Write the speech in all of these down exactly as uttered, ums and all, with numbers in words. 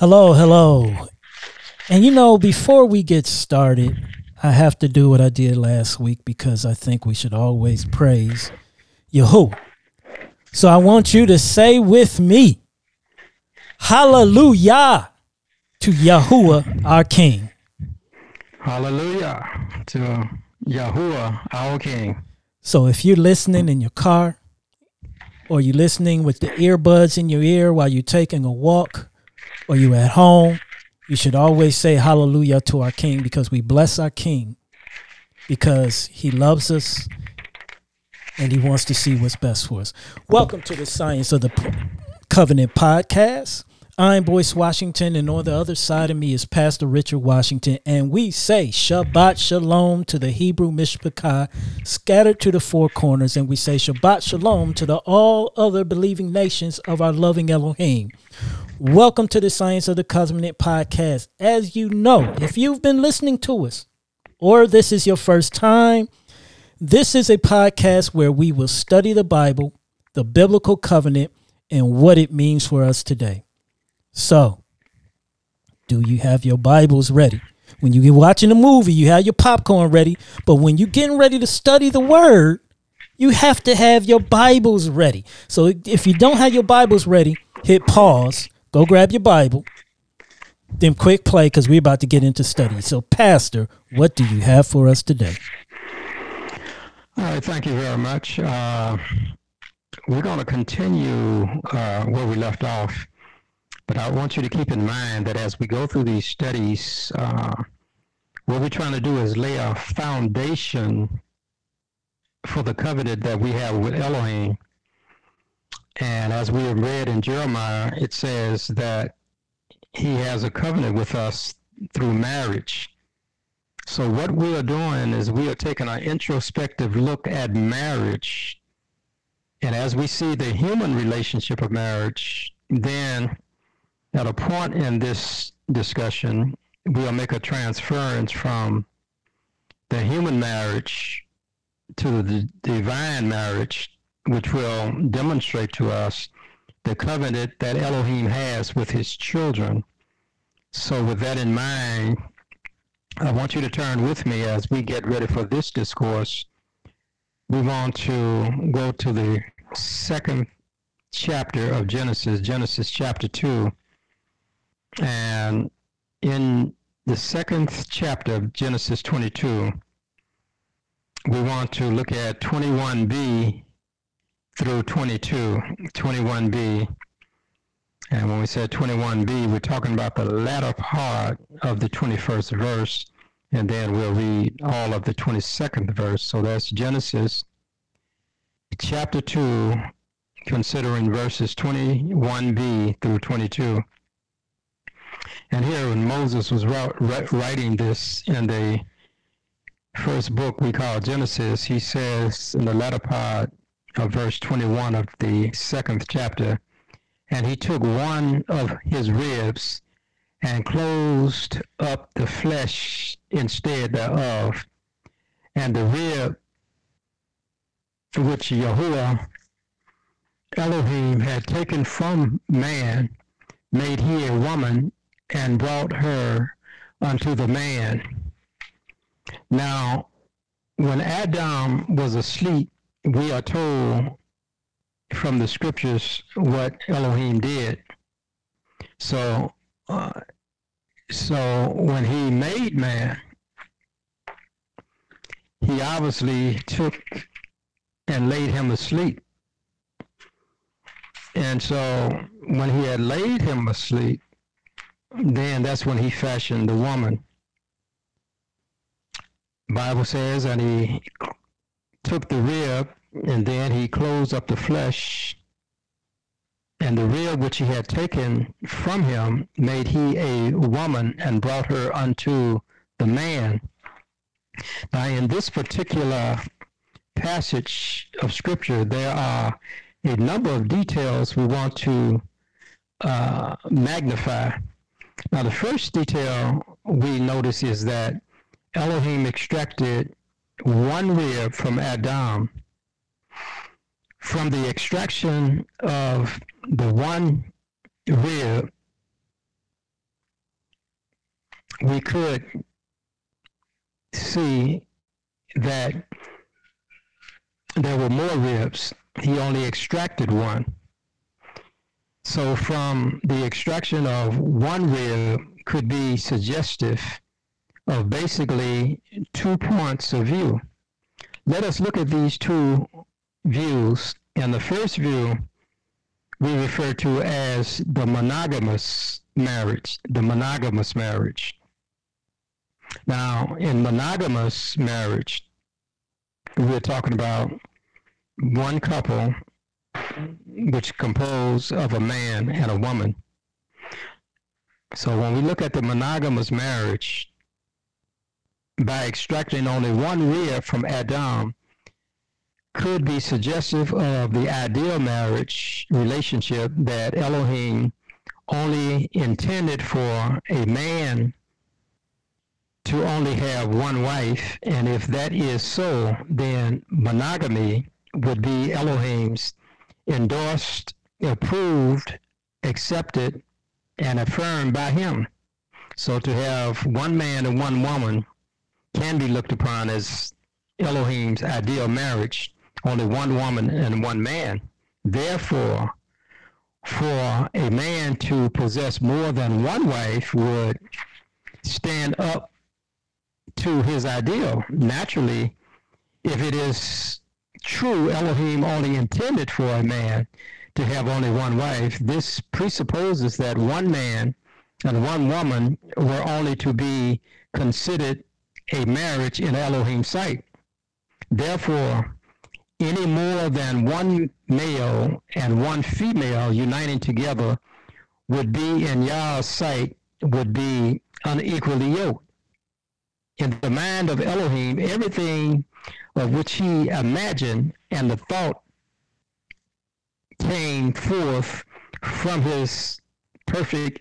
Hello, hello. And you know, before we get started, I have to do what I did last week because I think we should always praise Yahuwah. So I want you to say with me, hallelujah to Yahuwah, our King. Hallelujah to Yahuwah, our King. So if you're listening in your car or you're listening with the earbuds in your ear while you're taking a walk, or you at home, you should always say hallelujah to our King, because we bless our King because he loves us and he wants to see what's best for us. Welcome to the Science of the Covenant podcast. I'm Boyce Washington, and on the other side of me is Pastor Richard Washington, and we say Shabbat Shalom to the Hebrew Mishpachai scattered to the four corners, and we say Shabbat Shalom to the all other believing nations of our loving Elohim. Welcome to the Science of the Covenant podcast. As you know, if you've been listening to us, or this is your first time, this is a podcast where we will study the Bible, the biblical covenant, and what it means for us today. So, do you have your Bibles ready? When you get watching a movie, you have your popcorn ready. But when you're getting ready to study the Word, you have to have your Bibles ready. So, if you don't have your Bibles ready, hit pause, go grab your Bible, then quick play because we're about to get into study. So, Pastor, what do you have for us today? All right, thank you very much. Uh, we're going to continue uh, where we left off. But I want you to keep in mind that as we go through these studies, uh, what we're trying to do is lay a foundation for the covenant that we have with Elohim. And as we have read in Jeremiah, it says that he has a covenant with us through marriage. So what we are doing is we are taking an introspective look at marriage. And as we see the human relationship of marriage, then at a point in this discussion, we'll make a transference from the human marriage to the divine marriage, which will demonstrate to us the covenant that Elohim has with his children. So with that in mind, I want you to turn with me as we get ready for this discourse. We want to go to the second chapter of Genesis, Genesis chapter two. And in the second chapter of Genesis twenty-two, we want to look at twenty-one b through twenty-two, twenty-one b. And when we said twenty-one b, we're talking about the latter part of the twenty-first verse, and then we'll read all of the twenty-second verse. So that's Genesis chapter two, considering verses twenty-one b through twenty-two. And here when Moses was writing this in the first book we call Genesis, he says in the latter part of verse twenty-one of the second chapter, and he took one of his ribs and closed up the flesh instead thereof, and the rib which Yahuwah Elohim had taken from man made he a woman and brought her unto the man. Now, when Adam was asleep, we are told from the scriptures what Elohim did. So, uh, so when he made man, he obviously took and laid him asleep. And so when he had laid him asleep, then that's when he fashioned the woman. Bible says, and he took the rib, and then he closed up the flesh, and the rib which he had taken from him made he a woman and brought her unto the man. Now, in this particular passage of scripture, there are a number of details we want to uh, magnify. Now, the first detail we notice is that Elohim extracted one rib from Adam. From the extraction of the one rib, we could see that there were more ribs. He only extracted one. So from the extraction of one rib could be suggestive of basically two points of view. Let us look at these two views. And the first view we refer to as the monogamous marriage, the monogamous marriage. Now, in monogamous marriage, we're talking about one couple which composed of a man and a woman. So when we look at the monogamous marriage, by extracting only one rib from Adam, could be suggestive of the ideal marriage relationship that Elohim only intended for a man to only have one wife. And if that is so, then monogamy would be Elohim's endorsed, approved, accepted, and affirmed by him. So to have one man and one woman can be looked upon as Elohim's ideal marriage, only one woman and one man. Therefore, for a man to possess more than one wife would stand up to his ideal. Naturally, if it is true Elohim only intended for a man to have only one wife, this presupposes that one man and one woman were only to be considered a marriage in Elohim's sight. Therefore, any more than one male and one female uniting together would be, in Yah's sight, would be unequally yoked. In the mind of Elohim, everything of which he imagined and the thought came forth from his perfect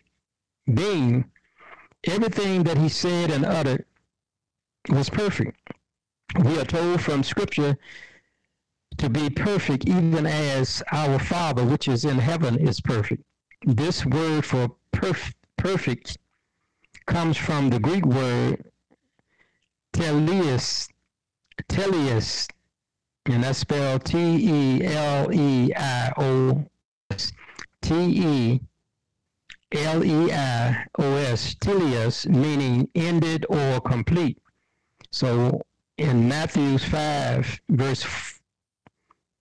being, everything that he said and uttered was perfect. We are told from Scripture to be perfect even as our Father which is in heaven is perfect. This word for perf- perfect comes from the Greek word teleios, teleios, and that's spelled T E L E I O S, T E L E I O S, teleios, meaning ended or complete. So in Matthew five, verse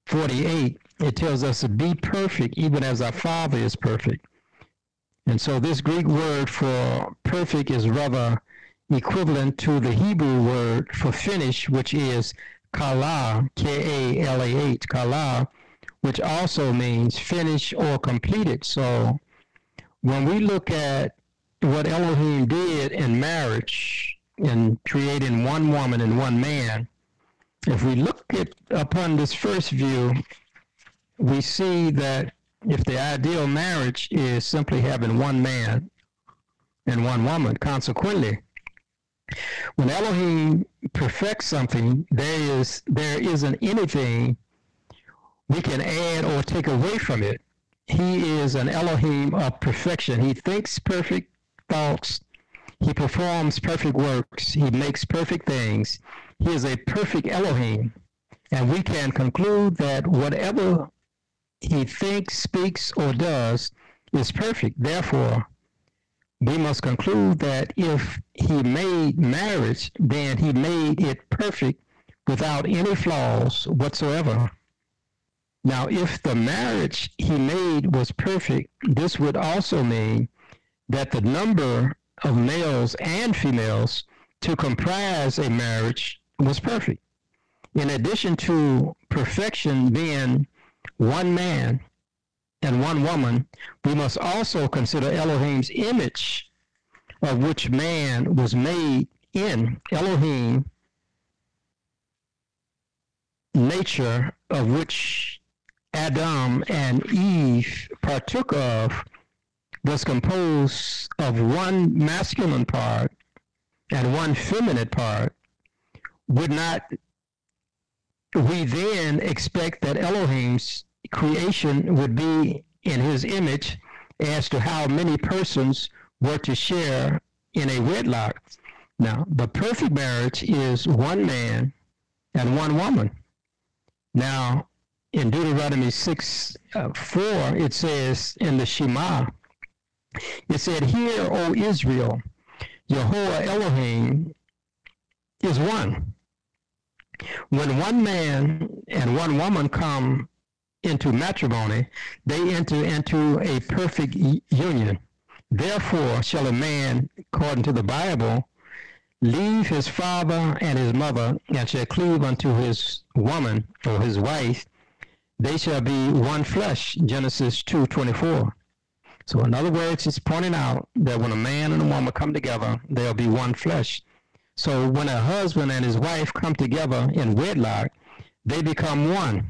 forty-eight, it tells us to be perfect, even as our Father is perfect. And so this Greek word for perfect is rather equivalent to the Hebrew word for finish, which is kalah, K A L A H, kalah, which also means finish or completed. So when we look at what Elohim did in marriage, in creating one woman and one man, if we look at upon this first view, we see that if the ideal marriage is simply having one man and one woman, consequently, when Elohim perfects something, there is there isn't anything we can add or take away from it. He is an Elohim of perfection. He thinks perfect thoughts. He performs perfect works. He makes perfect things. He is a perfect Elohim. And we can conclude that whatever he thinks, speaks, or does is perfect. Therefore, we must conclude that if he made marriage, then he made it perfect without any flaws whatsoever. Now, if the marriage he made was perfect, this would also mean that the number of males and females to comprise a marriage was perfect. In addition to perfection being one man and one woman, we must also consider Elohim's image of which man was made in. Elohim, nature of which Adam and Eve partook of, was composed of one masculine part and one feminine part. Would not we then expect that Elohim's creation would be in his image as to how many persons were to share in a wedlock. Now, the perfect marriage is one man and one woman. Now, in Deuteronomy six, uh, four, it says in the Shema, it said, "Hear, O Israel, Yahuwah Elohim is one." When one man and one woman come into matrimony, they enter into a perfect union. Therefore shall a man, according to the Bible, leave his father and his mother, and shall cleave unto his woman, or his wife. They shall be one flesh, Genesis two twenty-four. So in other words, it's pointing out that when a man and a woman come together, they'll be one flesh. So when a husband and his wife come together in wedlock, they become one.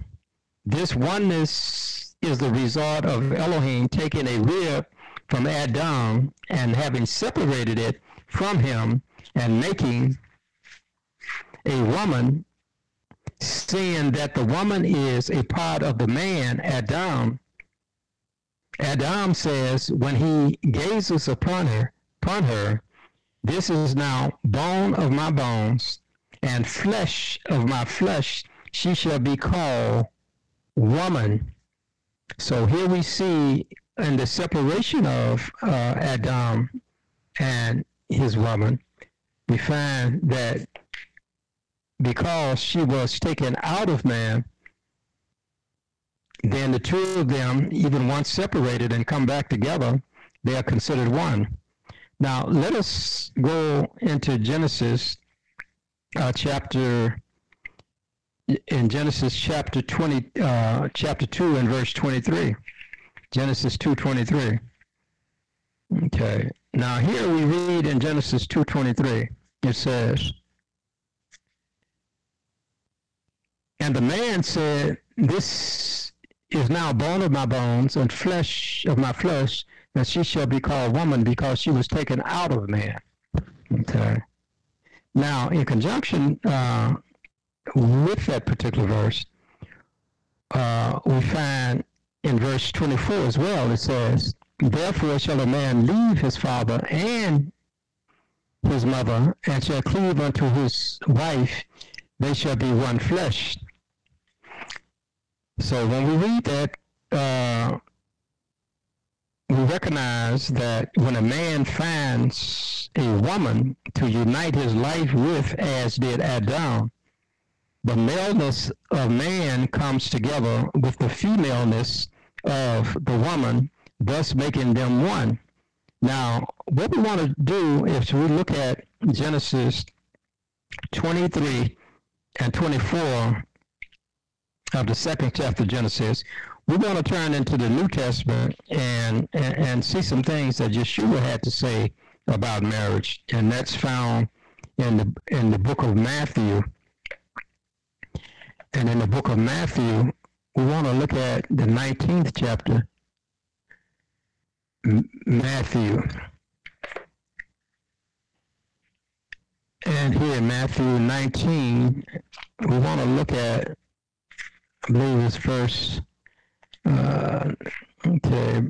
This oneness is the result of Elohim taking a rib from Adam and having separated it from him and making a woman, seeing that the woman is a part of the man, Adam. Adam says, when he gazes upon her, upon her, "This is now bone of my bones and flesh of my flesh. She shall be called woman." So here we see in the separation of uh, Adam and his woman, we find that because she was taken out of man, then the two of them, even once separated and come back together, they are considered one. Now, let us go into Genesis uh, chapter, in Genesis chapter twenty, uh, chapter two and verse twenty-three, Genesis two twenty-three. Okay, now here we read in Genesis two twenty-three, it says, "And the man said, This is now bone of my bones and flesh of my flesh, and she shall be called woman, because she was taken out of man." Okay. Now, in conjunction uh, with that particular verse, uh, we find in verse twenty-four as well, it says, "Therefore shall a man leave his father and his mother, and shall cleave unto his wife, they shall be one flesh." So when we read that, uh, we recognize that when a man finds a woman to unite his life with, as did Adam, the maleness of man comes together with the femaleness of the woman, thus making them one. Now, what we want to do is we look at Genesis twenty-three and twenty-four of the second chapter of Genesis. We're going to turn into the New Testament and, and and see some things that Yeshua had to say about marriage, and that's found in the in the book of Matthew. And in the book of Matthew, we want to look at the nineteenth chapter, Matthew. And here in Matthew nineteen, we want to look at, I believe it's verse, uh, okay,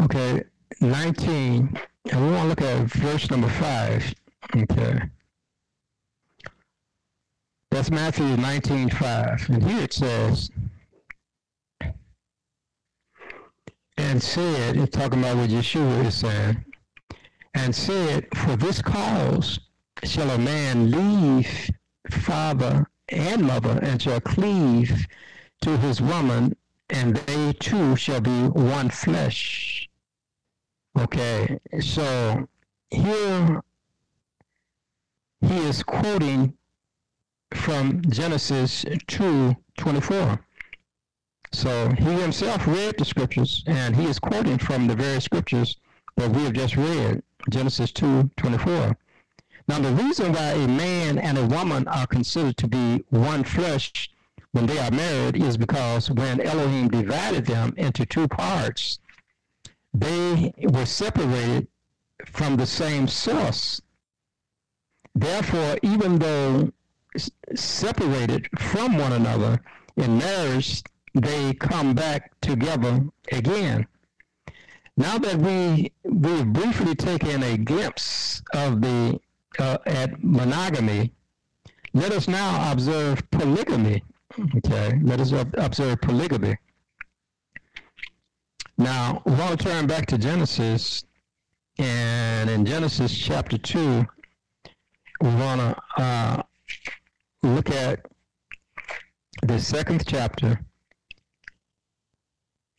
okay, nineteen, and we want to look at verse number five, okay. That's Matthew nineteen, five, and here it says, "And said," it's talking about what Yeshua is saying, "and said, for this cause shall a man leave father and mother, and shall cleave to his woman, and they two shall be one flesh." Okay, so here he is quoting from Genesis two twenty-four. So he himself read the scriptures, and he is quoting from the very scriptures that we have just read, Genesis two twenty-four. Now, the reason why a man and a woman are considered to be one flesh when they are married is because when Elohim divided them into two parts, they were separated from the same source. Therefore, even though separated from one another in marriage, they come back together again. Now that we we've briefly taken a glimpse of the uh, at monogamy, let us now observe polygamy. Okay, let us observe polygamy. Now, we want to turn back to Genesis, and in Genesis chapter two, we want to uh, look at the second chapter.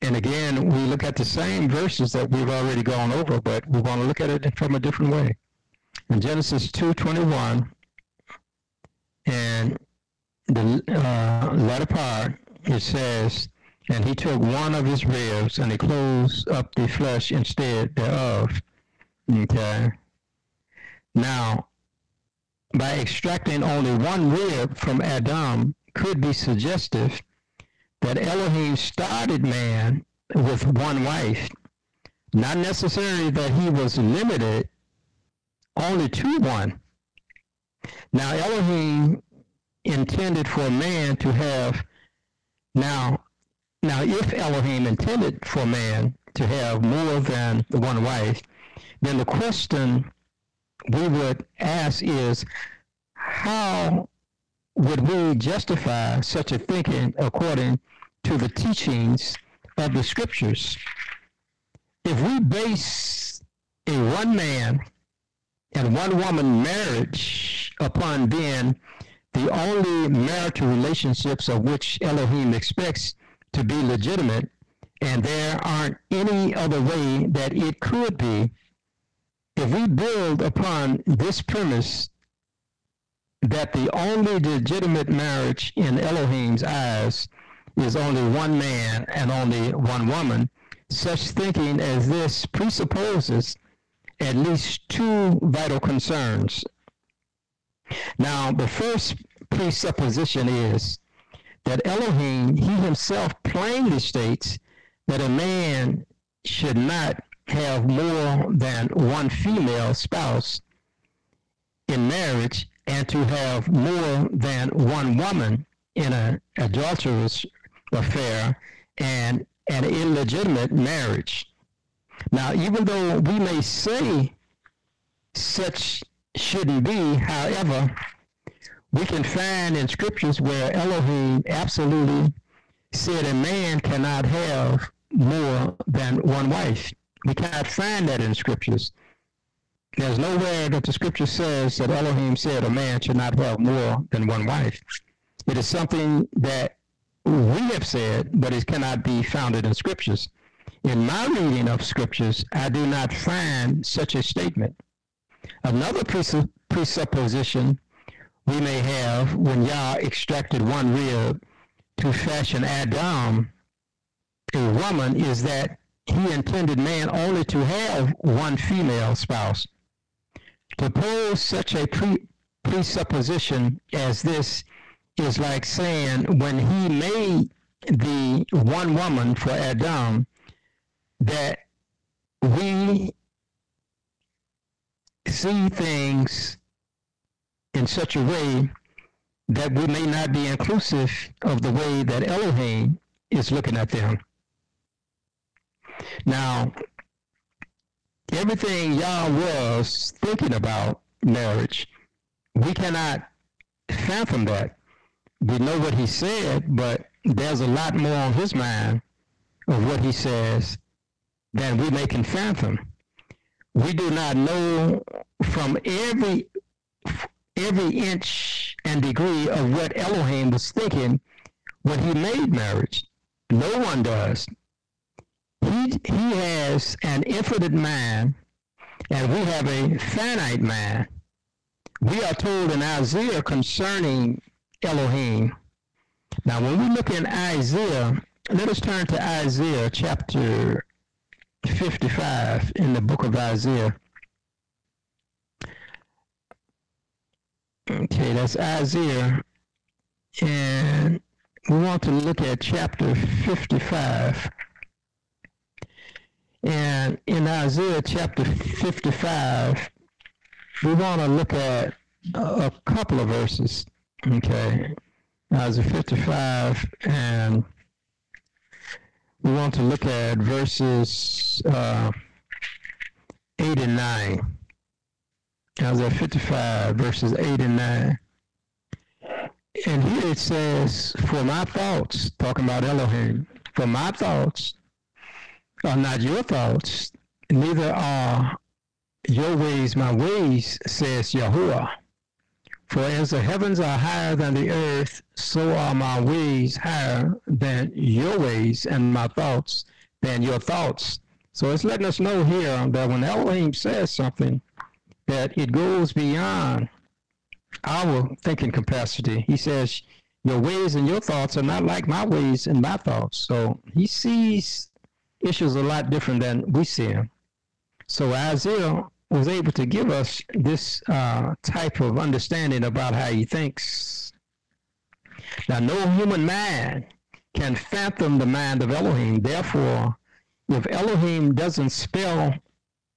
And again, we look at the same verses that we've already gone over, but we want to look at it from a different way. In Genesis two twenty-one, and the uh, latter part, it says, "And he took one of his ribs, and he closed up the flesh instead thereof." Okay. Now, by extracting only one rib from Adam, could be suggestive that Elohim started man with one wife, not necessarily that he was limited only to one. Now, Elohim intended for man to have, now, now if Elohim intended for man to have more than one wife, then the question we would ask is, how would we justify such a thinking according to the teachings of the scriptures? If we base a one man and one woman marriage upon being the only marital relationships of which Elohim expects to be legitimate, and there aren't any other way that it could be, if we build upon this premise that the only legitimate marriage in Elohim's eyes is only one man and only one woman, such thinking as this presupposes at least two vital concerns. Now, the first presupposition is that Elohim, he himself plainly states that a man should not have more than one female spouse in marriage, and to have more than one woman in an adulterous affair and an illegitimate marriage. Now, even though we may say such shouldn't be, however, we can find in scriptures where Elohim absolutely said a man cannot have more than one wife. We cannot find that in scriptures. There's nowhere that the scripture says that Elohim said a man should not have more than one wife. It is something that we have said, but it cannot be founded in scriptures. In my reading of scriptures, I do not find such a statement. Another presupp- presupposition we may have, when Yah extracted one rib to fashion Adam a woman, is that he intended man only to have one female spouse. To pose such a pre- presupposition as this is like saying, when he made the one woman for Adam, that we see things in such a way that we may not be inclusive of the way that Elohim is looking at them. Now, everything Yah was thinking about marriage, we cannot fathom that. We know what he said, but there's a lot more on his mind of what he says than we may can fathom. We do not know from every every inch and degree of what Elohim was thinking when he made marriage. No one does. He, he has an infinite mind, and we have a finite mind. We are told in Isaiah concerning Elohim. Now, when we look in Isaiah, let us turn to Isaiah chapter fifty-five in the book of Isaiah. Okay, that's Isaiah. And we want to look at chapter fifty-five. And in Isaiah chapter fifty-five, we want to look at a couple of verses. Okay, Isaiah fifty-five, and we want to look at verses uh, eight and nine. Isaiah fifty-five, verses eight and nine. And here it says, for my thoughts, talking about Elohim, for my thoughts are not your thoughts, neither are your ways my ways, says Yahuwah. For as the heavens are higher than the earth, so are my ways higher than your ways, and my thoughts than your thoughts. So it's letting us know here that when Elohim says something, that it goes beyond our thinking capacity. He says, your ways and your thoughts are not like my ways and my thoughts. So he sees issues a lot different than we see them. So Isaiah was able to give us this uh, type of understanding about how he thinks. Now, no human mind can fathom the mind of Elohim. Therefore, if Elohim doesn't spell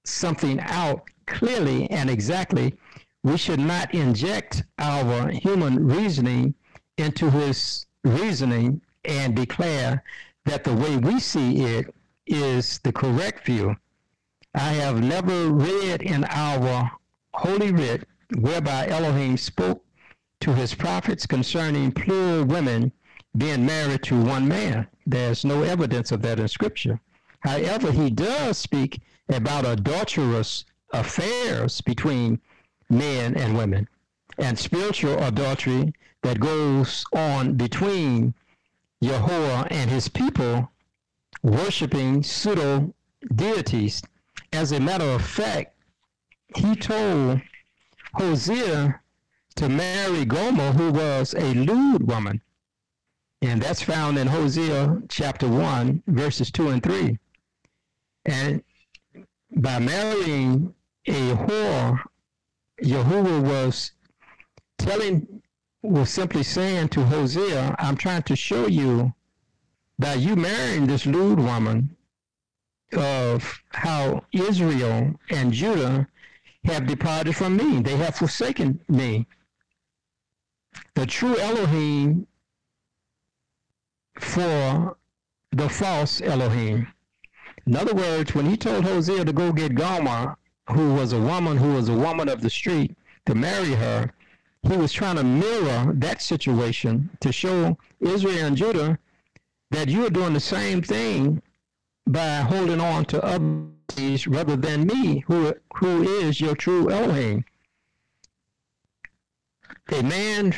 something out clearly and exactly, we should not inject our human reasoning into his reasoning and declare that the way we see it is the correct view. I have never read in our Holy Writ whereby Elohim spoke to his prophets concerning plural women being married to one man. There's no evidence of that in Scripture. However, he does speak about adulterous affairs between men and women, and spiritual adultery that goes on between Yahuwah and his people worshiping pseudo-deities. As a matter of fact, he told Hosea to marry Gomer, who was a lewd woman. And that's found in Hosea chapter one, verses two and three. And by marrying a whore, Yahuwah was telling, was simply saying to Hosea, I'm trying to show you by you marrying this lewd woman, of how Israel and Judah have departed from me. They have forsaken me. The true Elohim for the false Elohim. In other words, when he told Hosea to go get Gomer, who was a woman, who was a woman of the street, to marry her, he was trying to mirror that situation to show Israel and Judah that you are doing the same thing by holding on to others rather than me, who who is your true Elohim. A man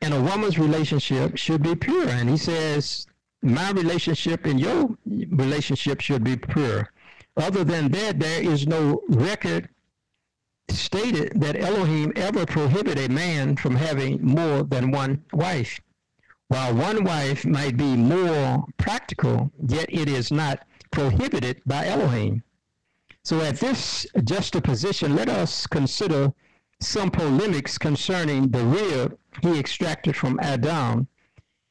and a woman's relationship should be pure. And he says, my relationship and your relationship should be pure. Other than that, there is no record stated that Elohim ever prohibited a man from having more than one wife. While one wife might be more practical, yet it is not prohibited by Elohim. So at this juxtaposition, let us consider some polemics concerning the rib he extracted from Adam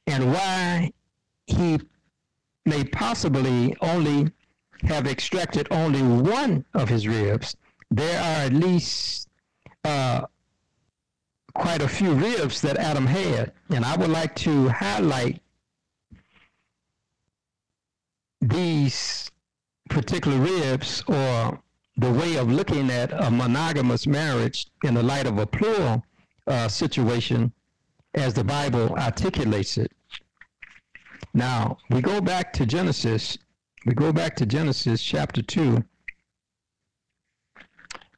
and why he may possibly only have extracted only one of his ribs. There are at least uh, quite a few ribs that Adam had, and I would like to highlight these particular ribs, or the way of looking at a monogamous marriage in the light of a plural uh, situation as the Bible articulates it. Now, we go back to Genesis. We go back to Genesis chapter two.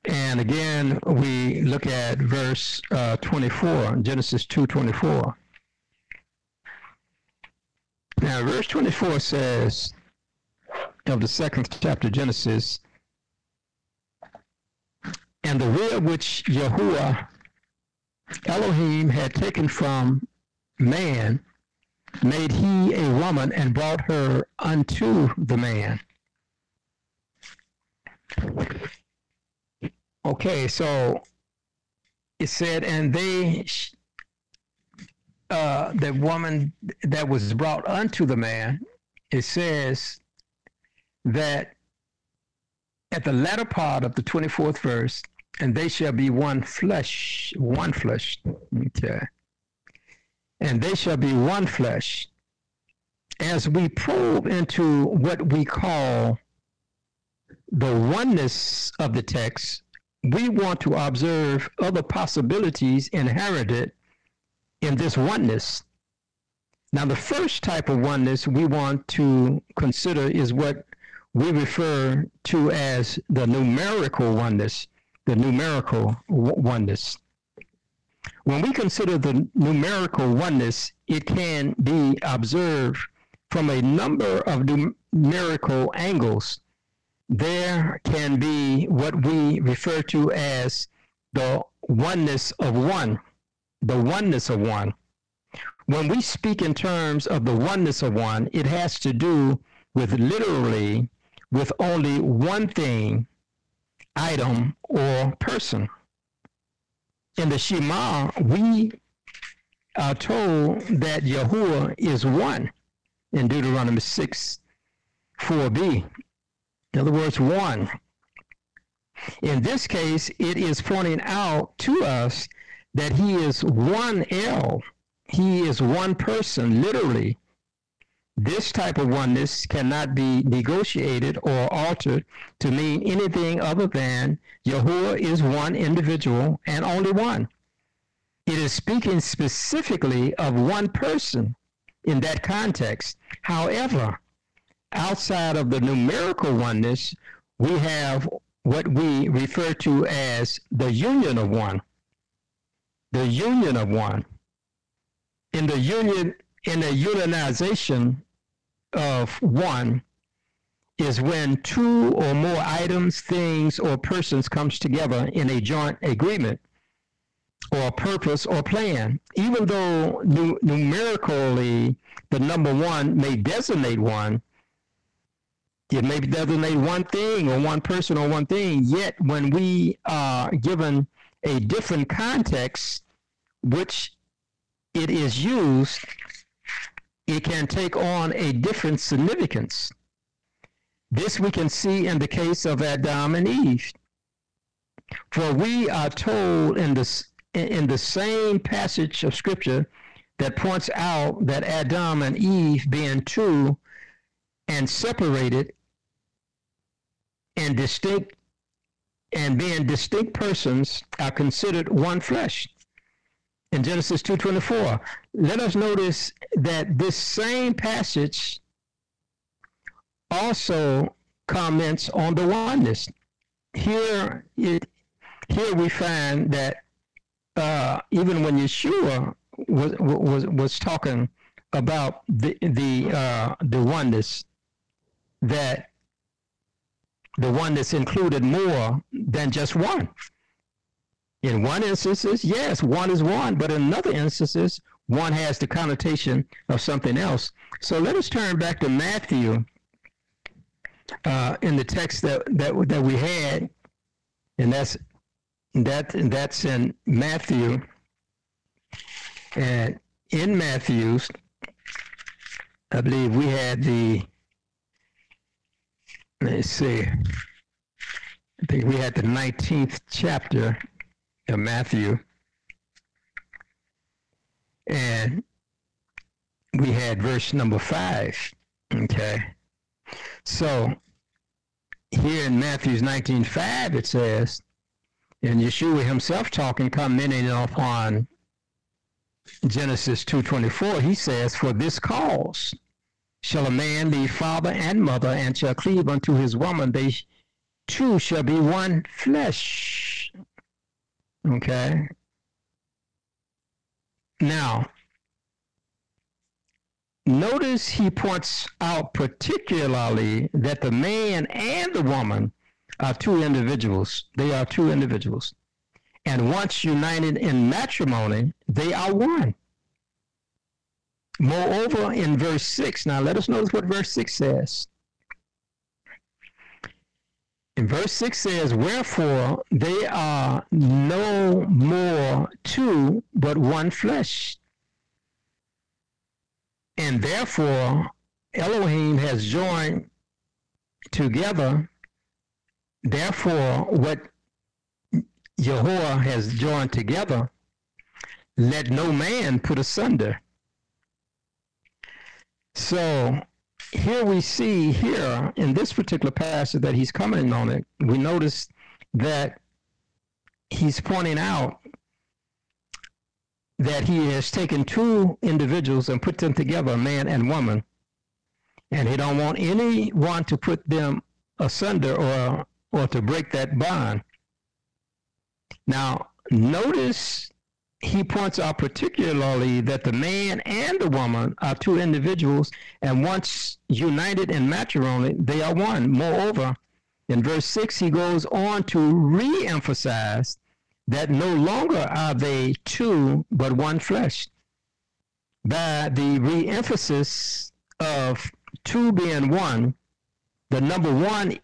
And again, we look at verse uh, twenty-four, Genesis two twenty-four. Now, verse twenty-four says, of the second chapter of Genesis, and the rib which Yahuwah, Elohim, had taken from man, made he a woman and brought her unto the man. Okay, so it said, and they, uh, the woman that was brought unto the man, it says that at the latter part of the twenty-fourth verse, and they shall be one flesh, one flesh, okay. And they shall be one flesh. as we probe into what we call the oneness of the text, we want to observe other possibilities inherited in this oneness. Now, the first type of oneness we want to consider is what we refer to as the numerical oneness, the numerical oneness. When we consider the numerical oneness, it can be observed from a number of numerical angles. There can be what we refer to as the oneness of one, the oneness of one. When we speak in terms of the oneness of one, it has to do with literally with only one thing, item, or person. In the Shema, we are told that Yahuwah is one in Deuteronomy six, four b. In other words, one. In this case, it is pointing out to us that he is one El. He is one person, literally. This type of oneness cannot be negotiated or altered to mean anything other than Yahuwah is one individual and only one. It is speaking specifically of one person in that context. However, outside of the numerical oneness, we have what we refer to as the union of one. The union of one. In the union, in the unionization of one is when two or more items, things, or persons comes together in a joint agreement or purpose or plan. Even though nu- numerically the number one may designate one, it may designate one thing or one person or one thing, yet when we are given a different context which it is used, it can take on a different significance. This we can see in the case of Adam and Eve. For we are told in the, in the same passage of Scripture that points out that Adam and Eve being two and separated and distinct and being distinct persons are considered one flesh. In Genesis two twenty-four, let us notice that this same passage also comments on the oneness. Here, it, here we find that uh, even when Yeshua was was was talking about the the uh, the oneness, that the oneness included more than just one. In one instances, yes, one is one, but in other instances, one has the connotation of something else. So let us turn back to Matthew uh, in the text that, that that we had, and that's that that's in Matthew, and in Matthew's, I believe we had the. Let's see. I think we had the nineteenth chapter of Matthew. And we had verse number five. Okay. So here in Matthew's nineteen five, it says, and Yeshua himself talking, commenting upon Genesis two twenty-four, he says, "For this cause shall a man leave father and mother, and shall cleave unto his woman, they two shall be one flesh." Okay. Now, notice he points out particularly that the man and the woman are two individuals. They are two individuals. And once united in matrimony, they are one. Moreover, in verse six, now let us notice what verse six says. In verse six says, "Wherefore they are no more two, but one flesh. And therefore Elohim has joined together." Therefore, what Yahuwah has joined together, let no man put asunder. So here we see here in this particular passage that he's commenting on it, we notice that he's pointing out that he has taken two individuals and put them together, a man and woman. And he don't want anyone to put them asunder or or to break that bond. Now, notice he points out particularly that the man and the woman are two individuals, and once united in matrimony, they are one. Moreover, in verse six, he goes on to reemphasize that no longer are they two, but one flesh. By the reemphasis of two being one, the number one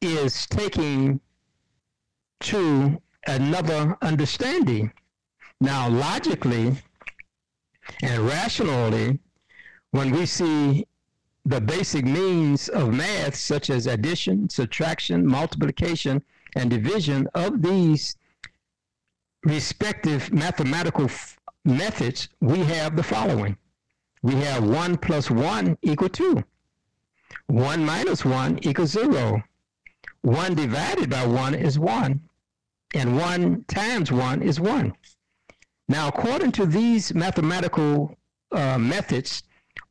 is taking to another understanding. Now, logically and rationally, when we see the basic means of math, such as addition, subtraction, multiplication, and division of these respective mathematical f- methods, we have the following. We have one plus one equal two. one minus one equals zero. one divided by one is one. And one times one is one. Now, according to these mathematical uh, methods,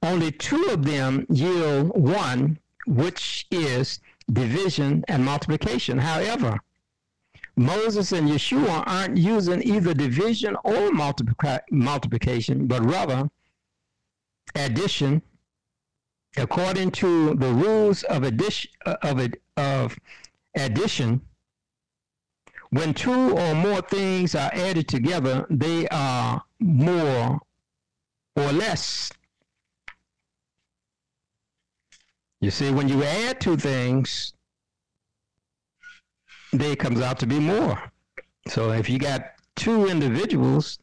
only two of them yield one, which is division and multiplication. However, Moses and Yeshua aren't using either division or multiplica- multiplication, but rather addition, according to the rules of addition, of, of addition, when two or more things are added together, they are more or less. You see, when you add two things, they comes out to be more. So if you got two individuals,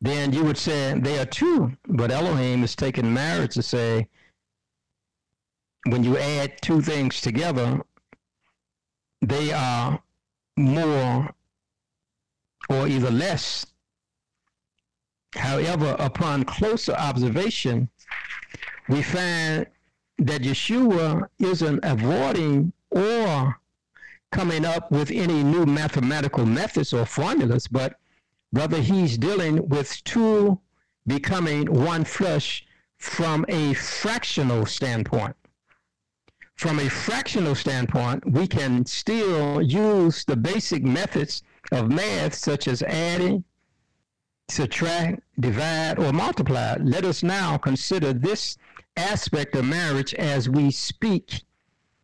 then you would say they are two. But Elohim is taking marriage to say, when you add two things together, they are more or either less. However, upon closer observation, we find that Yeshua isn't avoiding or coming up with any new mathematical methods or formulas, but rather he's dealing with two becoming one flesh from a fractional standpoint. From a fractional standpoint, we can still use the basic methods of math, such as adding, subtract, divide, or multiply. Let us now consider this aspect of marriage as we speak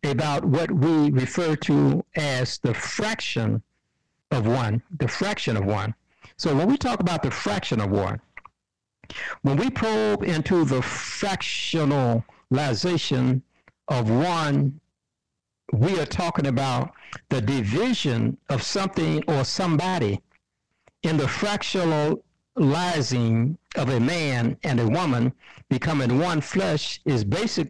about what we refer to as the fraction of one, the fraction of one. So when we talk about the fraction of one, when we probe into the fractionalization of one, we are talking about the division of something or somebody in the fractionalizing of a man and a woman becoming one flesh is basic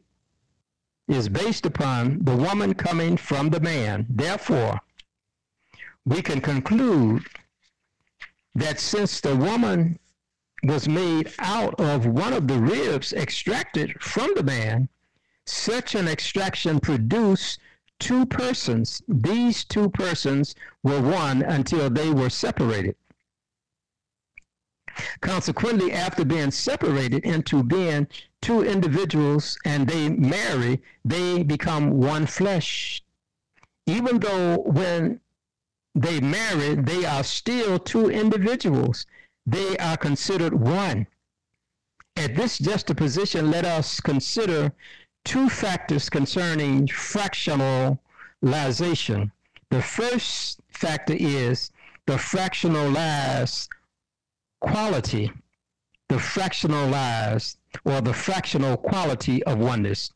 is based upon the woman coming from the man. Therefore, we can conclude that since the woman was made out of one of the ribs extracted from the man, such an extraction produced two persons. These two persons were one until they were separated. Consequently, after being separated into being two individuals and they marry, they become one flesh. Even though when they marry, they are still two individuals. They are considered one. At this juxtaposition, let us consider two factors concerning fractionalization. The first factor is the fractionalized quality, the fractionalized or the fractional quality of oneness.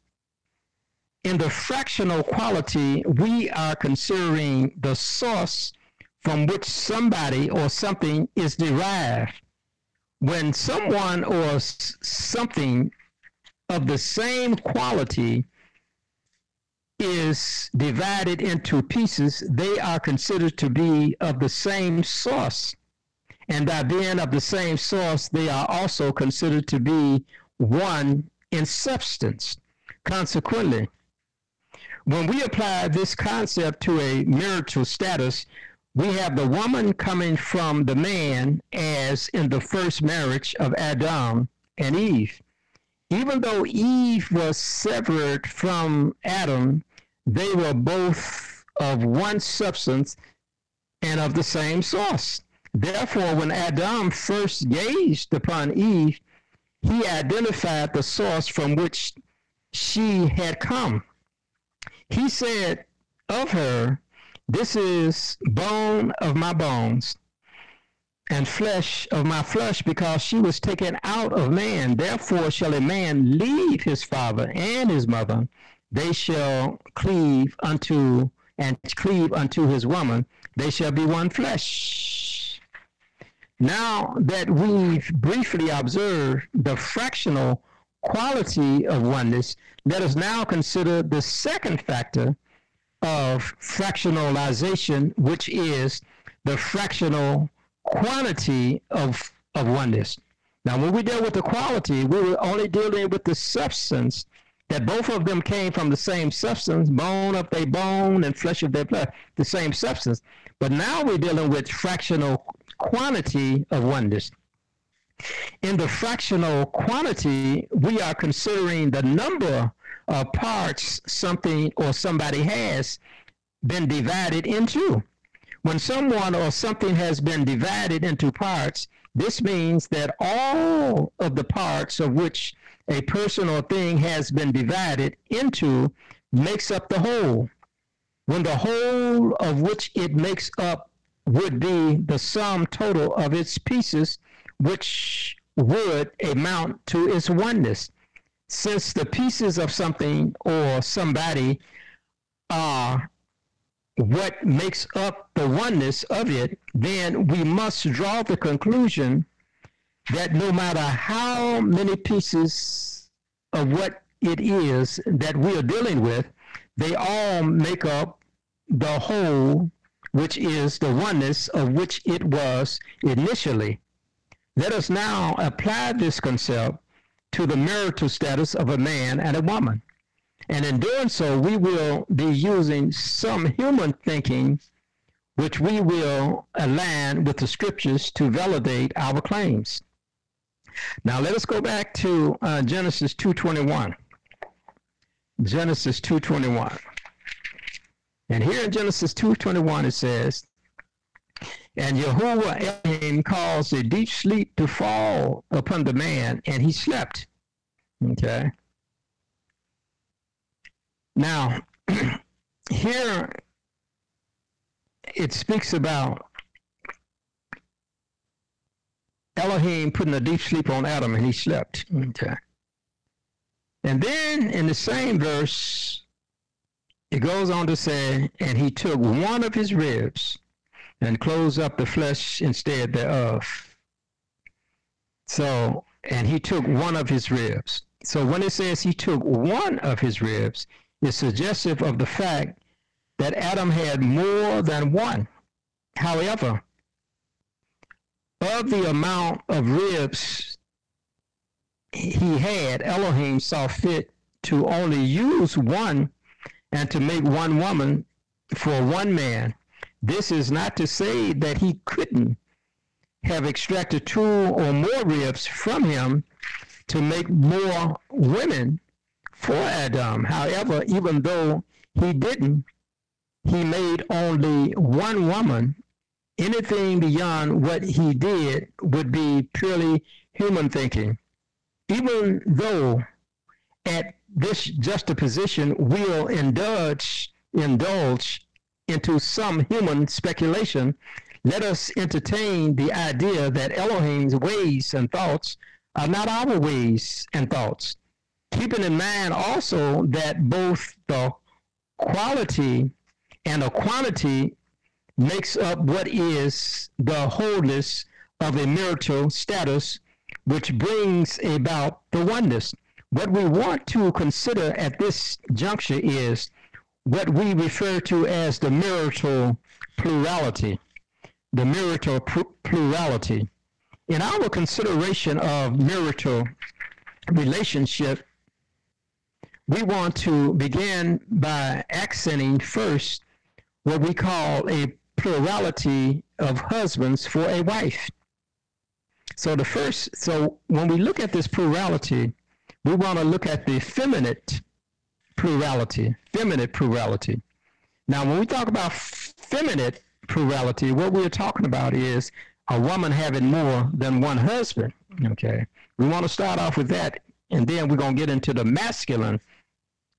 In the fractional quality, we are considering the source from which somebody or something is derived. When someone or something of the same quality is divided into pieces, they are considered to be of the same source. And by being of the same source, they are also considered to be one in substance. Consequently, when we apply this concept to a marital status, we have the woman coming from the man as in the first marriage of Adam and Eve. Even though Eve was severed from Adam, they were both of one substance and of the same source. Therefore, when Adam first gazed upon Eve, he identified the source from which she had come. He said of her, "This is bone of my bones and flesh of my flesh, because she was taken out of man. Therefore shall a man leave his father and his mother. They shall cleave unto and cleave unto his woman. They shall be one flesh." Now that we've briefly observed the fractional quality of oneness, let us now consider the second factor of fractionalization, which is the fractional quantity of, of oneness. Now, when we deal with the quality, we were only dealing with the substance, that both of them came from the same substance, bone of their bone and flesh of their flesh, the same substance. But now we're dealing with fractional quantity of oneness. In the fractional quantity, we are considering the number of parts something or somebody has been divided into. When someone or something has been divided into parts, this means that all of the parts of which a person or thing has been divided into makes up the whole, when the whole of which it makes up would be the sum total of its pieces, which would amount to its oneness. Since the pieces of something or somebody are what makes up the oneness of it, then we must draw the conclusion that no matter how many pieces of what it is that we are dealing with, they all make up the whole, which is the oneness of which it was initially. Let us now apply this concept to the marital status of a man and a woman. And in doing so, we will be using some human thinking, which we will align with the scriptures to validate our claims. Now, let us go back to uh, Genesis two twenty-one. Genesis two twenty-one. And here in Genesis two twenty-one, it says, "And Yahuwah Elohim caused a deep sleep to fall upon the man, and he slept." Okay. Now, here it speaks about Elohim putting a deep sleep on Adam, and he slept. Okay. And then in the same verse, it goes on to say, "And he took one of his ribs and closed up the flesh instead thereof." So, and he took one of his ribs. So when it says he took one of his ribs, is suggestive of the fact that Adam had more than one. However, of the amount of ribs he had, Elohim saw fit to only use one and to make one woman for one man. This is not to say that he couldn't have extracted two or more ribs from him to make more women for Adam. However, even though he didn't, he made only one woman. Anything beyond what he did would be purely human thinking. Even though at this juxtaposition we'll indulge, indulge into some human speculation, let us entertain the idea that Elohim's ways and thoughts are not our ways and thoughts. Keeping in mind also that both the quality and the quantity makes up what is the wholeness of a marital status, which brings about the oneness. What we want to consider at this juncture is what we refer to as the marital plurality. The marital plurality. In our consideration of marital relationship, we want to begin by accenting first what we call a plurality of husbands for a wife. So the first, so when we look at this plurality, we want to look at the feminine plurality, feminine plurality. Now, when we talk about feminine plurality, what we're talking about is a woman having more than one husband, okay? We want to start off with that, and then we're going to get into the masculine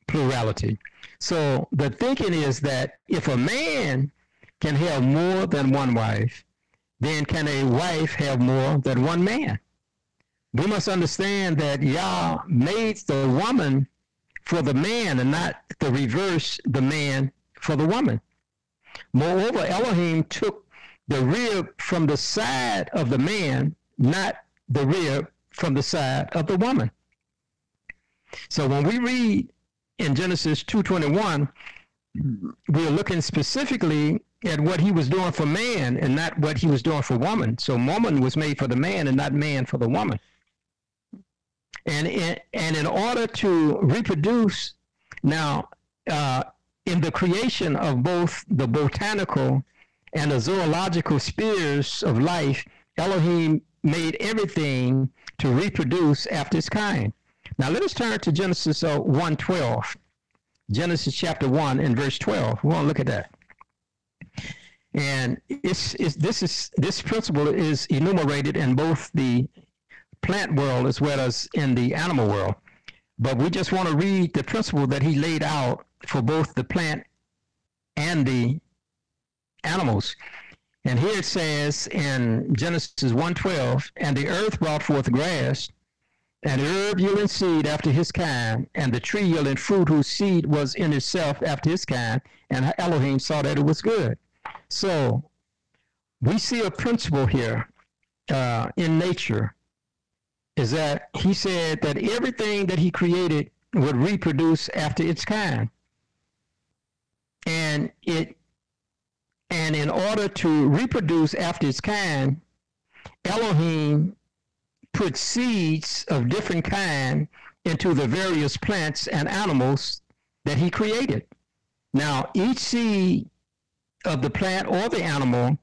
plurality. So the thinking is that if a man can have more than one wife, then can a wife have more than one man? We must understand that Yah made the woman for the man and not the reverse, the man for the woman. Moreover, Elohim took the rib from the side of the man, not the rib from the side of the woman. So when we read in Genesis two twenty-one, we're looking specifically at what he was doing for man and not what he was doing for woman. So woman was made for the man and not man for the woman. And in, and in order to reproduce, now uh, in the creation of both the botanical and the zoological spheres of life, Elohim made everything to reproduce after its kind. Now let us turn to Genesis uh, one twelve, Genesis chapter one and verse twelve. We want to look at that. And it's, it's, this is this principle is enumerated in both the plant world as well as in the animal world. But we just want to read the principle that he laid out for both the plant and the animals. And here it says in Genesis one twelve, and the earth brought forth grass, and herb yielding seed after his kind, and the tree yielding fruit whose seed was in itself after his kind, and Elohim saw that it was good. So we see a principle here uh, in nature, is that he said that everything that he created would reproduce after its kind. And it, and in order to reproduce after its kind, Elohim put seeds of different kind into the various plants and animals that he created. Now, each seed of the plant or the animal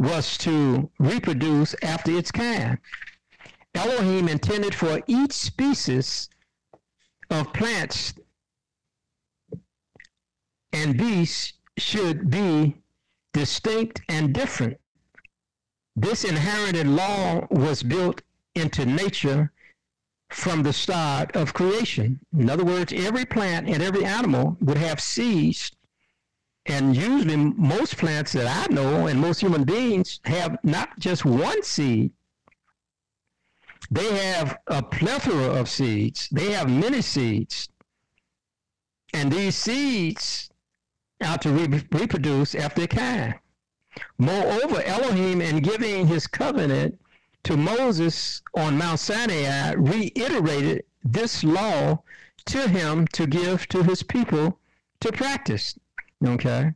was to reproduce after its kind. Elohim intended for each species of plants and beasts should be distinct and different. This inherited law was built into nature from the start of creation. In other words, every plant and every animal would have seeds, and usually most plants that I know and most human beings have not just one seed. They have a plethora of seeds. They have many seeds. And these seeds are to re- reproduce after their kind. Moreover, Elohim, in giving his covenant to Moses on Mount Sinai, reiterated this law to him to give to his people to practice. Okay?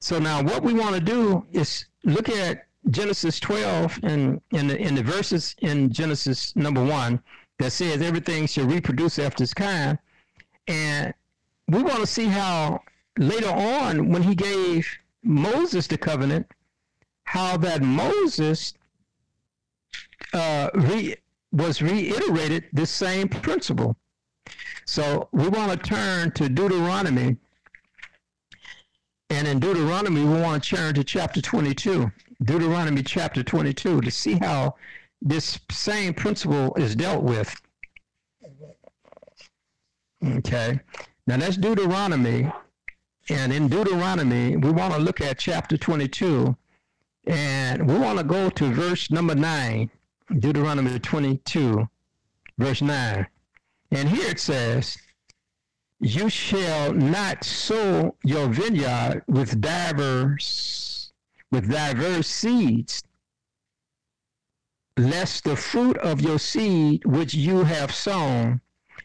So now what we want to do is look at Genesis twelve and in the, in the verses in Genesis number one that says everything shall reproduce after its kind. And we want to see how later on when he gave Moses the covenant, how that Moses uh, re, was reiterated this same principle. So we want to turn to Deuteronomy. And in Deuteronomy, we want to turn to chapter twenty-two. Deuteronomy chapter twenty-two to see how this same principle is dealt with. Okay. Now that's Deuteronomy. And in Deuteronomy, we want to look at chapter twenty-two. And we want to go to verse number nine. Deuteronomy twenty-two, verse nine. And here it says, you shall not sow your vineyard with divers with diverse seeds, lest the fruit of your seed which you have sown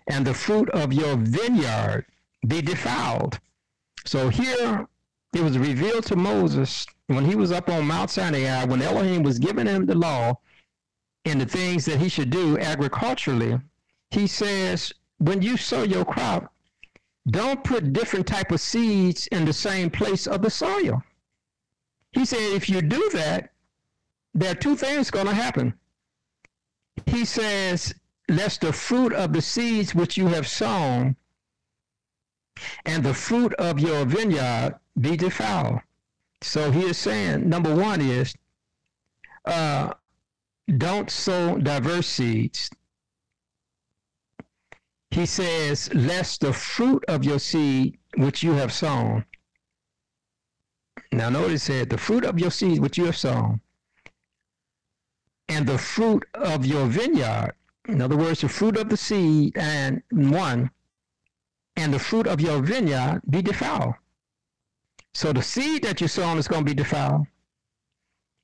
and the fruit of your vineyard be defiled. So here it was revealed to Moses when he was up on Mount Sinai, when Elohim was giving him the law and the things that he should do agriculturally, he says, when you sow your crop, don't put different type of seeds in the same place of the soil. He said, if you do that, there are two things going to happen. He says, lest the fruit of the seeds which you have sown and the fruit of your vineyard be defiled. So he is saying, number one is, uh, don't sow diverse seeds. He says, lest the fruit of your seed which you have sown. Now notice it said, the fruit of your seed which you have sown and the fruit of your vineyard, in other words, the fruit of the seed and one, and the fruit of your vineyard be defiled. So the seed that you sown is going to be defiled,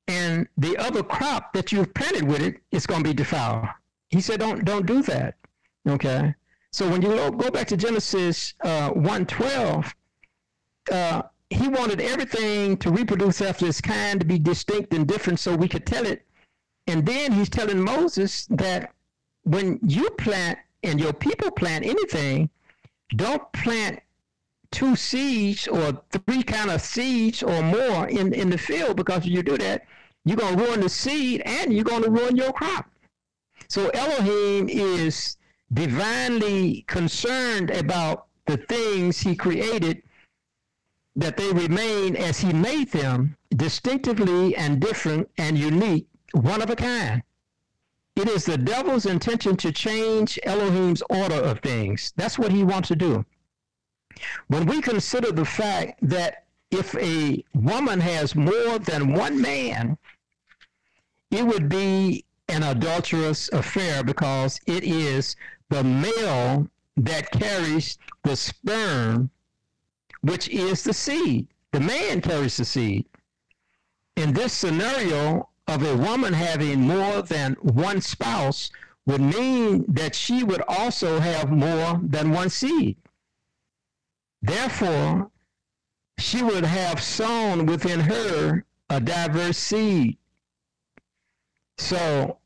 and the other crop that you've planted with it is going to be defiled. He said, don't don't do that. Okay. So when you go back to Genesis uh, one twelve, uh, he wanted everything to reproduce after its kind, to be distinct and different, so we could tell it. And then he's telling Moses that when you plant and your people plant anything, don't plant two seeds or three kind of seeds or more in, in the field, because if you do that, you're going to ruin the seed and you're going to ruin your crop. So Elohim is divinely concerned about the things he created, that they remain as he made them, distinctively and different and unique, one of a kind. It is the devil's intention to change Elohim's order of things. That's what he wants to do. When we consider the fact that if a woman has more than one man, it would be an adulterous affair, because it is the male that carries the sperm, which is the seed. The man carries the seed. In this scenario of a woman having more than one spouse would mean that she would also have more than one seed. Therefore, she would have sown within her a diverse seed. So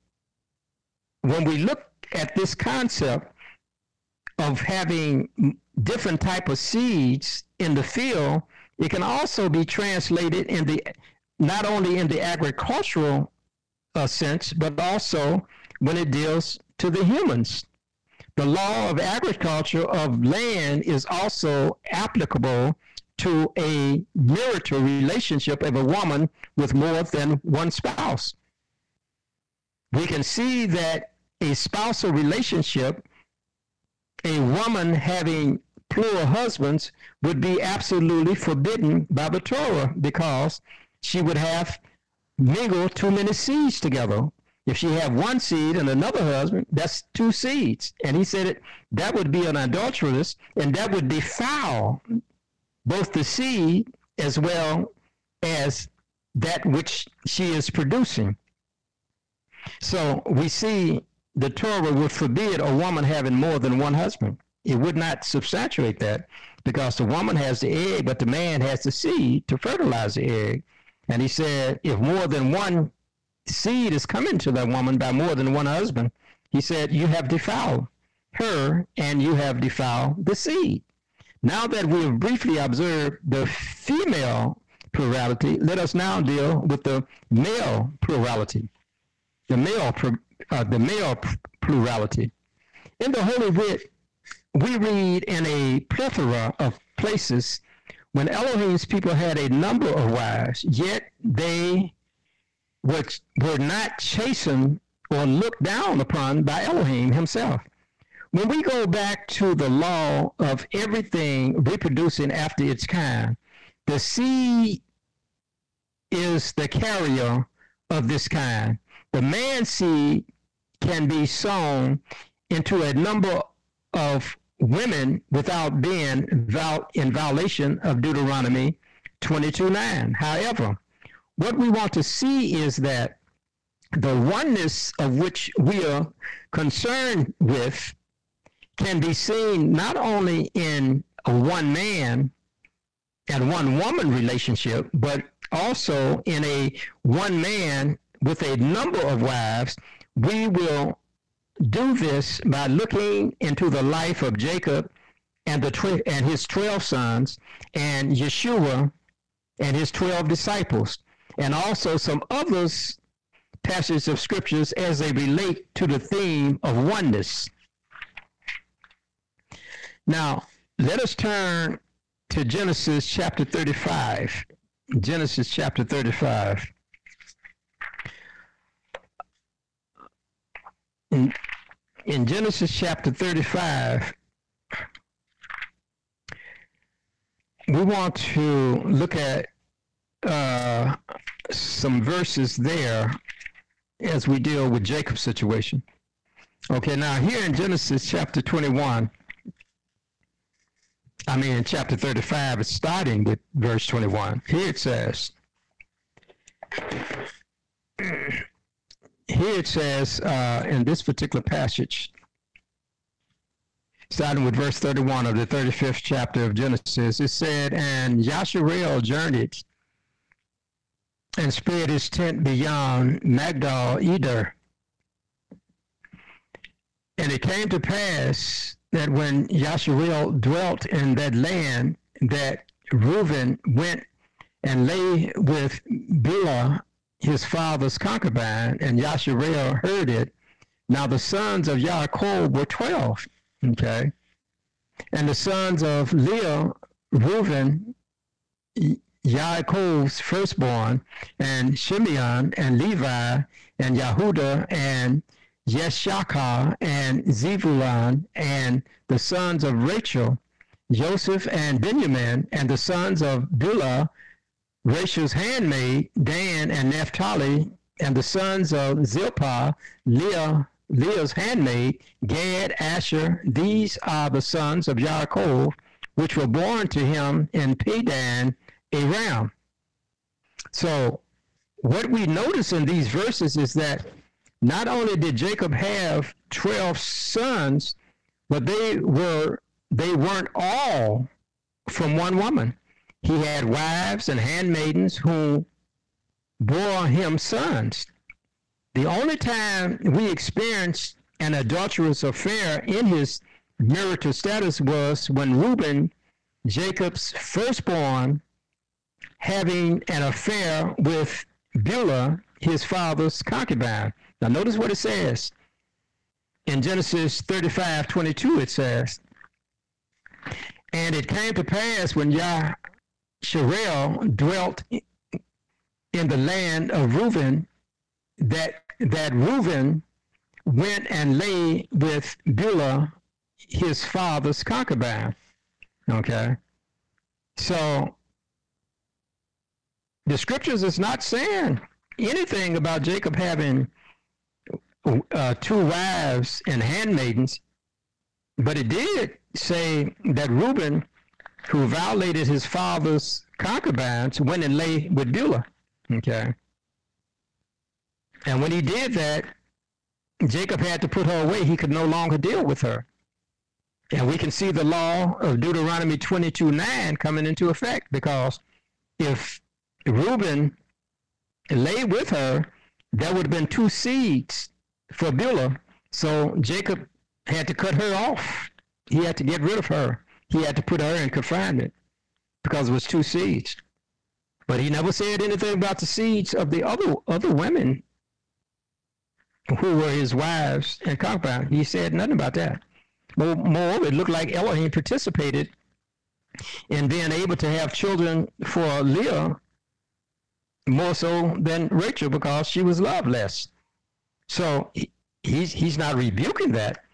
when we look at this concept of having different type of seeds in the field, it can also be translated in the not only in the agricultural uh, sense, but also when it deals to the humans. The law of agriculture of land is also applicable to a marital relationship of a woman with more than one spouse. We can see that a spousal relationship, a woman having plural husbands, would be absolutely forbidden by the Torah, because she would have mingled too many seeds together. If she had one seed and another husband, that's two seeds. And he said it, that would be an adulteress, and that would defile both the seed as well as that which she is producing. So we see the Torah would forbid a woman having more than one husband. It would not substantiate that, because the woman has the egg, but the man has the seed to fertilize the egg. And he said, if more than one seed is coming to that woman by more than one husband, he said, you have defiled her and you have defiled the seed. Now that we have briefly observed the female plurality, let us now deal with the male plurality. The male, uh, the male plurality. In the Holy Writ, we read in a plethora of places when Elohim's people had a number of wives, yet they were, were not chastened or looked down upon by Elohim himself. When we go back to the law of everything reproducing after its kind, the seed is the carrier of this kind. The man seed can be sown into a number of women without being in violation of Deuteronomy twenty-two nine. However, what we want to see is that the oneness of which we are concerned with can be seen not only in a one man and one woman relationship, but also in a one man with a number of wives. We will do this by looking into the life of Jacob and the tw- and his twelve sons, and Yeshua and his twelve disciples, and also some other passages of scriptures as they relate to the theme of oneness. Now, let us turn to Genesis chapter thirty-five. Genesis chapter thirty-five. In, in Genesis chapter thirty-five, we want to look at uh, some verses there as we deal with Jacob's situation. Okay, now here in Genesis chapter twenty-one, I mean in chapter thirty-five, it's starting with verse twenty-one. Here it says, here it says uh, in this particular passage, starting with verse thirty-one of the thirty-fifth chapter of Genesis, it said, "And Yashareel journeyed and spread his tent beyond Magdal Eder. And it came to pass that when Yashareel dwelt in that land, that Reuven went and lay with Bilah, his father's concubine, and Yashareel heard it. Now the sons of Yaakov were twelve." Okay. "And the sons of Leah, Reuven, Yaakov's firstborn, and Shimeon, and Levi, and Yehuda, and Yeshakar, and Zebulun, and the sons of Rachel, Joseph, and Benjamin, and the sons of Bilah, Rachel's handmaid, Dan, and Naphtali, and the sons of Zilpah, Leah, Leah's handmaid, Gad, Asher. These are the sons of Yaakov, which were born to him in Padan Aram." So what we notice in these verses is that not only did Jacob have twelve sons, but they were they weren't all from one woman. He had wives and handmaidens who bore him sons. The only time we experienced an adulterous affair in his marital status was when Reuben, Jacob's firstborn, having an affair with Bilah, his father's concubine. Now notice what it says. In Genesis thirty-five twenty-two it says, "And it came to pass when Yashareel dwelt in the land of Reuven, that that Reuven went and lay with Bilah, his father's concubine." Okay, so the scriptures is not saying anything about Jacob having uh, two wives and handmaidens, but it did say that Reuben, who violated his father's concubines, went and lay with Bilah. Okay. And when he did that, Jacob had to put her away. He could no longer deal with her. And we can see the law of Deuteronomy twenty-two nine coming into effect, because if Reuben lay with her, there would have been two seeds for Bilah. So Jacob had to cut her off. He had to get rid of her. He had to put her in confinement because it was two seeds. But he never said anything about the seeds of the other other women who were his wives and concubines. He said nothing about that. Moreover, it looked like Elohim participated in being able to have children for Leah more so than Rachel, because she was loveless. So he, he's, he's not rebuking that,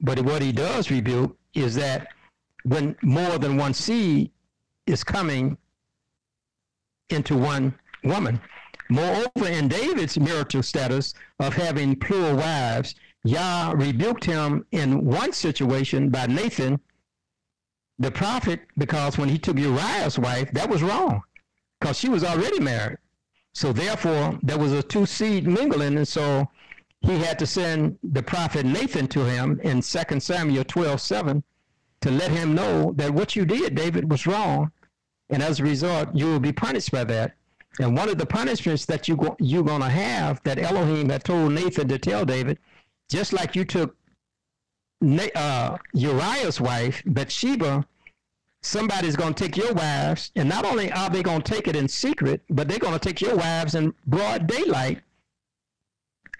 but what he does rebuke is that when more than one seed is coming into one woman. Moreover, in David's marital status of having plural wives, Yah rebuked him in one situation by Nathan, the prophet, because when he took Uriah's wife, that was wrong, because she was already married. So therefore, there was a two-seed mingling, and so he had to send the prophet Nathan to him in Second Samuel twelve seven to let him know that what you did, David, was wrong, and as a result, you will be punished by that. And one of the punishments that you go, you're going to have, that Elohim had told Nathan to tell David, just like you took uh, Uriah's wife, Bathsheba, somebody's going to take your wives, and not only are they going to take it in secret, but they're going to take your wives in broad daylight.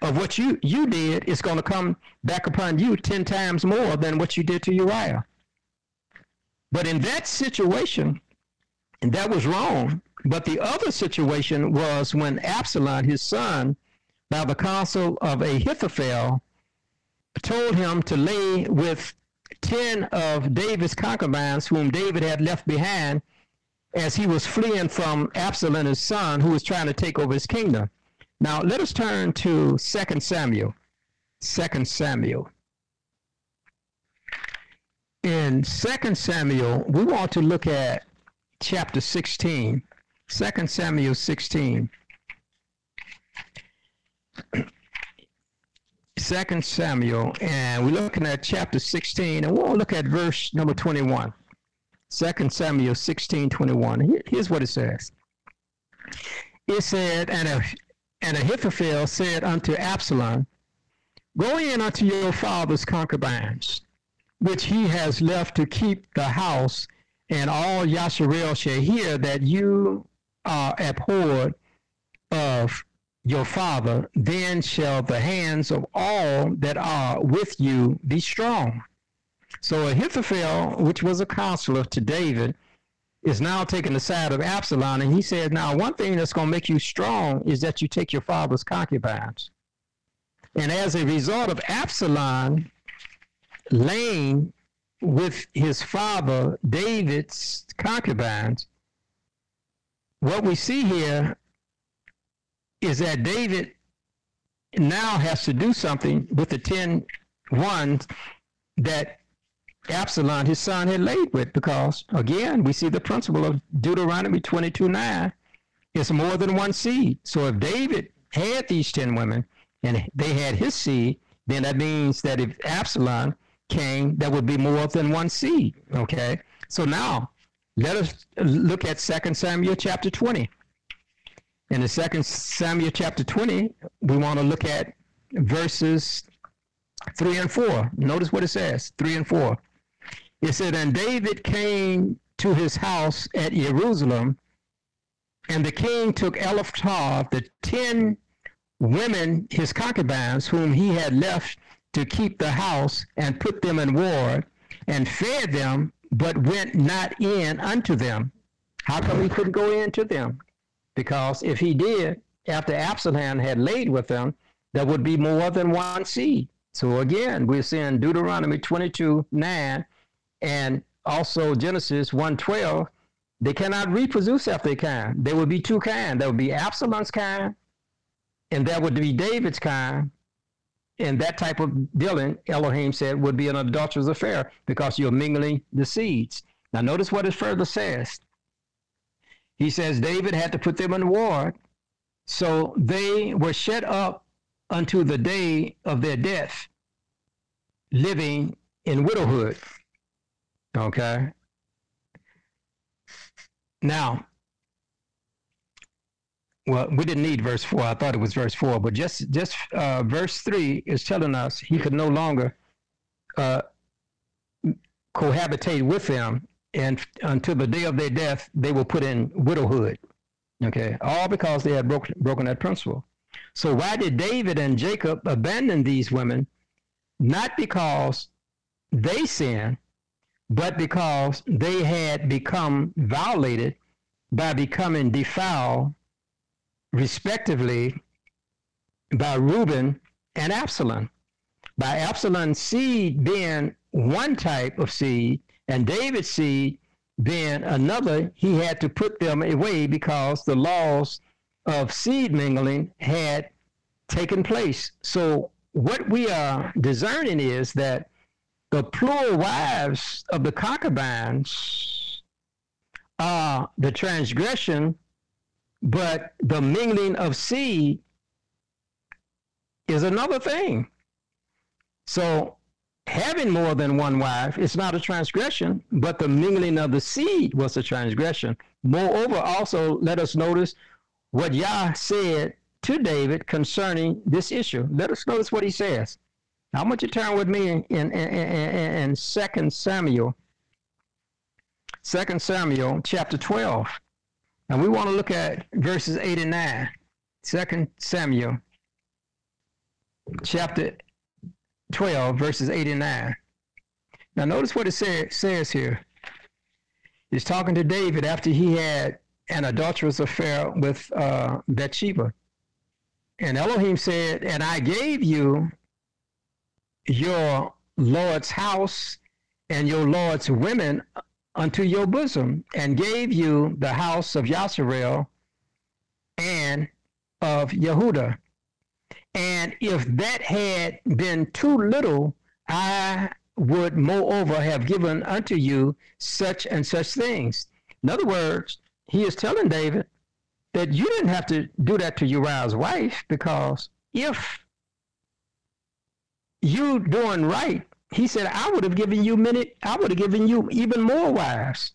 Of what you, you did is going to come back upon you ten times more than what you did to Uriah. But in that situation, and that was wrong, but the other situation was when Absalom, his son, by the counsel of Ahithophel, told him to lay with ten of David's concubines whom David had left behind as he was fleeing from Absalom, his son, who was trying to take over his kingdom. Now, let us turn to Second Samuel. Second Samuel. In Second Samuel, we want to look at chapter sixteen. Second Samuel sixteen. Second Samuel, and we're looking at chapter sixteen, and we'll look at verse number twenty-one. Second Samuel sixteen, twenty-one. Here's what it says. It said, and, and Ahithophel said unto Absalom, go in unto your father's concubines, which he has left to keep the house, and all Yashareel shall hear that you are abhorred of your father, then shall the hands of all that are with you be strong. So Ahithophel, which was a counselor to David, is now taking the side of Absalom, and he said, now one thing that's going to make you strong is that you take your father's concubines. And as a result of Absalom laying with his father David's concubines, what we see here is that David now has to do something with the ten ones that Absalom, his son, had laid with, because, again, we see the principle of Deuteronomy twenty-two nine. It's more than one seed. So if David had these ten women and they had his seed, then that means that if Absalom came, that would be more than one seed, okay? So now, let us look at Second Samuel chapter twenty. In the Second Samuel chapter twenty, we want to look at verses three and four. Notice what it says, three and four. It said, and David came to his house at Jerusalem, and the king took Eliphaz, the ten women, his concubines, whom he had left to keep the house, and put them in ward, and fed them, but went not in unto them. How come he couldn't go in to them? Because if he did, after Absalom had laid with them, there would be more than one seed. So again, we're seeing Deuteronomy twenty-two nine and also Genesis one twelve. They cannot reproduce after their kind. There would be two kinds. There would be Absalom's kind, and there would be David's kind. And that type of dealing, Elohim said, would be an adulterous affair because you're mingling the seeds. Now notice what it further says. He says David had to put them in ward, so they were shut up unto the day of their death, living in widowhood. Okay? Now, well, we didn't need verse four. I thought it was verse four, but just, just uh, verse three is telling us he could no longer uh, cohabitate with them. And until the day of their death, they were put in widowhood, okay? All because they had broke, broken that principle. So why did David and Jacob abandon these women? Not because they sinned, but because they had become violated by becoming defiled, respectively, by Reuben and Absalom. By Absalom's seed being one type of seed, and David's seed, then another, he had to put them away because the laws of seed mingling had taken place. So what we are discerning is that the plural wives of the concubines are the transgression, but the mingling of seed is another thing. So having more than one wife is not a transgression, but the mingling of the seed was a transgression. Moreover, also let us notice what Yah said to David concerning this issue. Let us notice what he says. Now, I want you to turn with me in, in, in, in, in Second Samuel. Second Samuel chapter twelve. And we want to look at verses eight and nine. Second Samuel chapter twelve, verses eight and nine. Now, notice what it say, says here. He's talking to David after he had an adulterous affair with uh, Bathsheba. And Elohim said, and I gave you your Lord's house and your Lord's women unto your bosom, and gave you the house of Yashareel and of Yehuda. And if that had been too little, I would moreover have given unto you such and such things. In other words, he is telling David that you didn't have to do that to Uriah's wife, because if you doing right, he said, I would have given you many, I would have given you even more wives.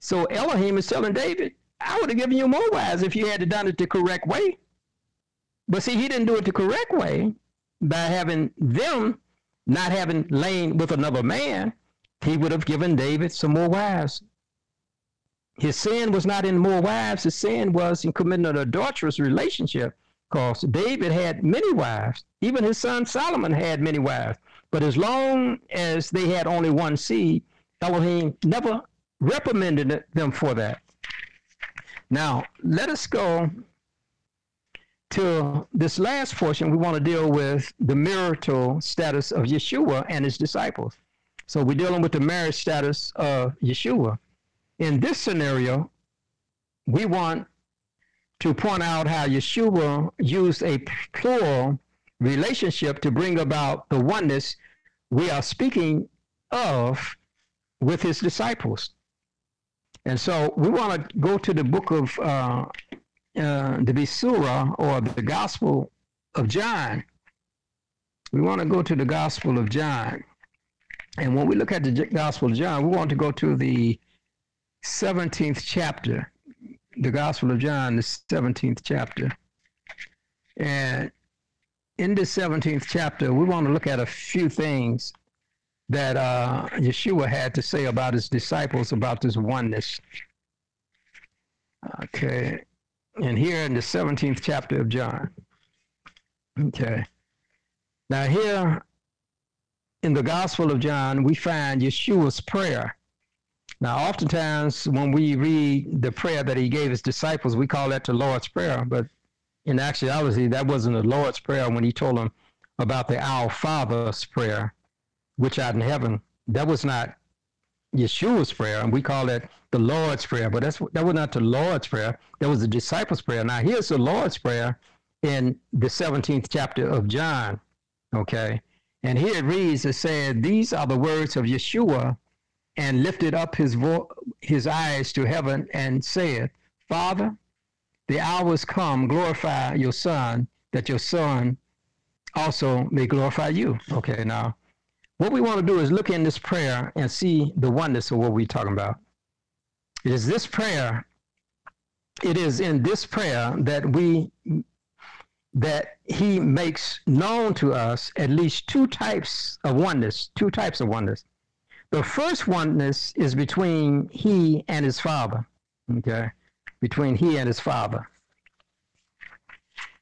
So Elohim is telling David, I would have given you more wives if you had done it the correct way. But see, he didn't do it the correct way by having them not having lain with another man. He would have given David some more wives. His sin was not in more wives. His sin was in committing an adulterous relationship, because David had many wives. Even his son Solomon had many wives. But as long as they had only one seed, Elohim never reprimanded them for that. Now, let us go to this last portion. We want to deal with the marital status of Yeshua and his disciples. So we're dealing with the marriage status of Yeshua. In this scenario, we want to point out how Yeshua used a plural relationship to bring about the oneness we are speaking of with his disciples. And so we want to go to the book of uh, uh, the Besurah, or the Gospel of John. We want to go to the Gospel of John. And when we look at the Gospel of John, we want to go to the seventeenth chapter, the Gospel of John, the seventeenth chapter. And in this seventeenth chapter, we want to look at a few things that uh, Yeshua had to say about his disciples about this oneness. Okay. And here in the seventeenth chapter of John. Okay. Now here in the Gospel of John, we find Yeshua's prayer. Now, oftentimes when we read the prayer that he gave his disciples, we call that the Lord's Prayer. But in actuality, that wasn't the Lord's Prayer when he told them about the Our Father's Prayer, which art in heaven. That was not Yeshua's prayer, and we call that the Lord's Prayer. But that's that was not the Lord's Prayer. That was the disciples' prayer. Now, here's the Lord's Prayer in the seventeenth chapter of John. Okay. And here it reads, it said, these are the words of Yeshua, and lifted up his vo- his eyes to heaven and said, Father, the hour is come, glorify your Son, that your Son also may glorify you. Okay, now, what we want to do is look in this prayer and see the oneness of what we're talking about. It is this prayer, it is in this prayer that we, that he makes known to us at least two types of oneness, two types of oneness. The first oneness is between he and his Father, okay, between he and his Father.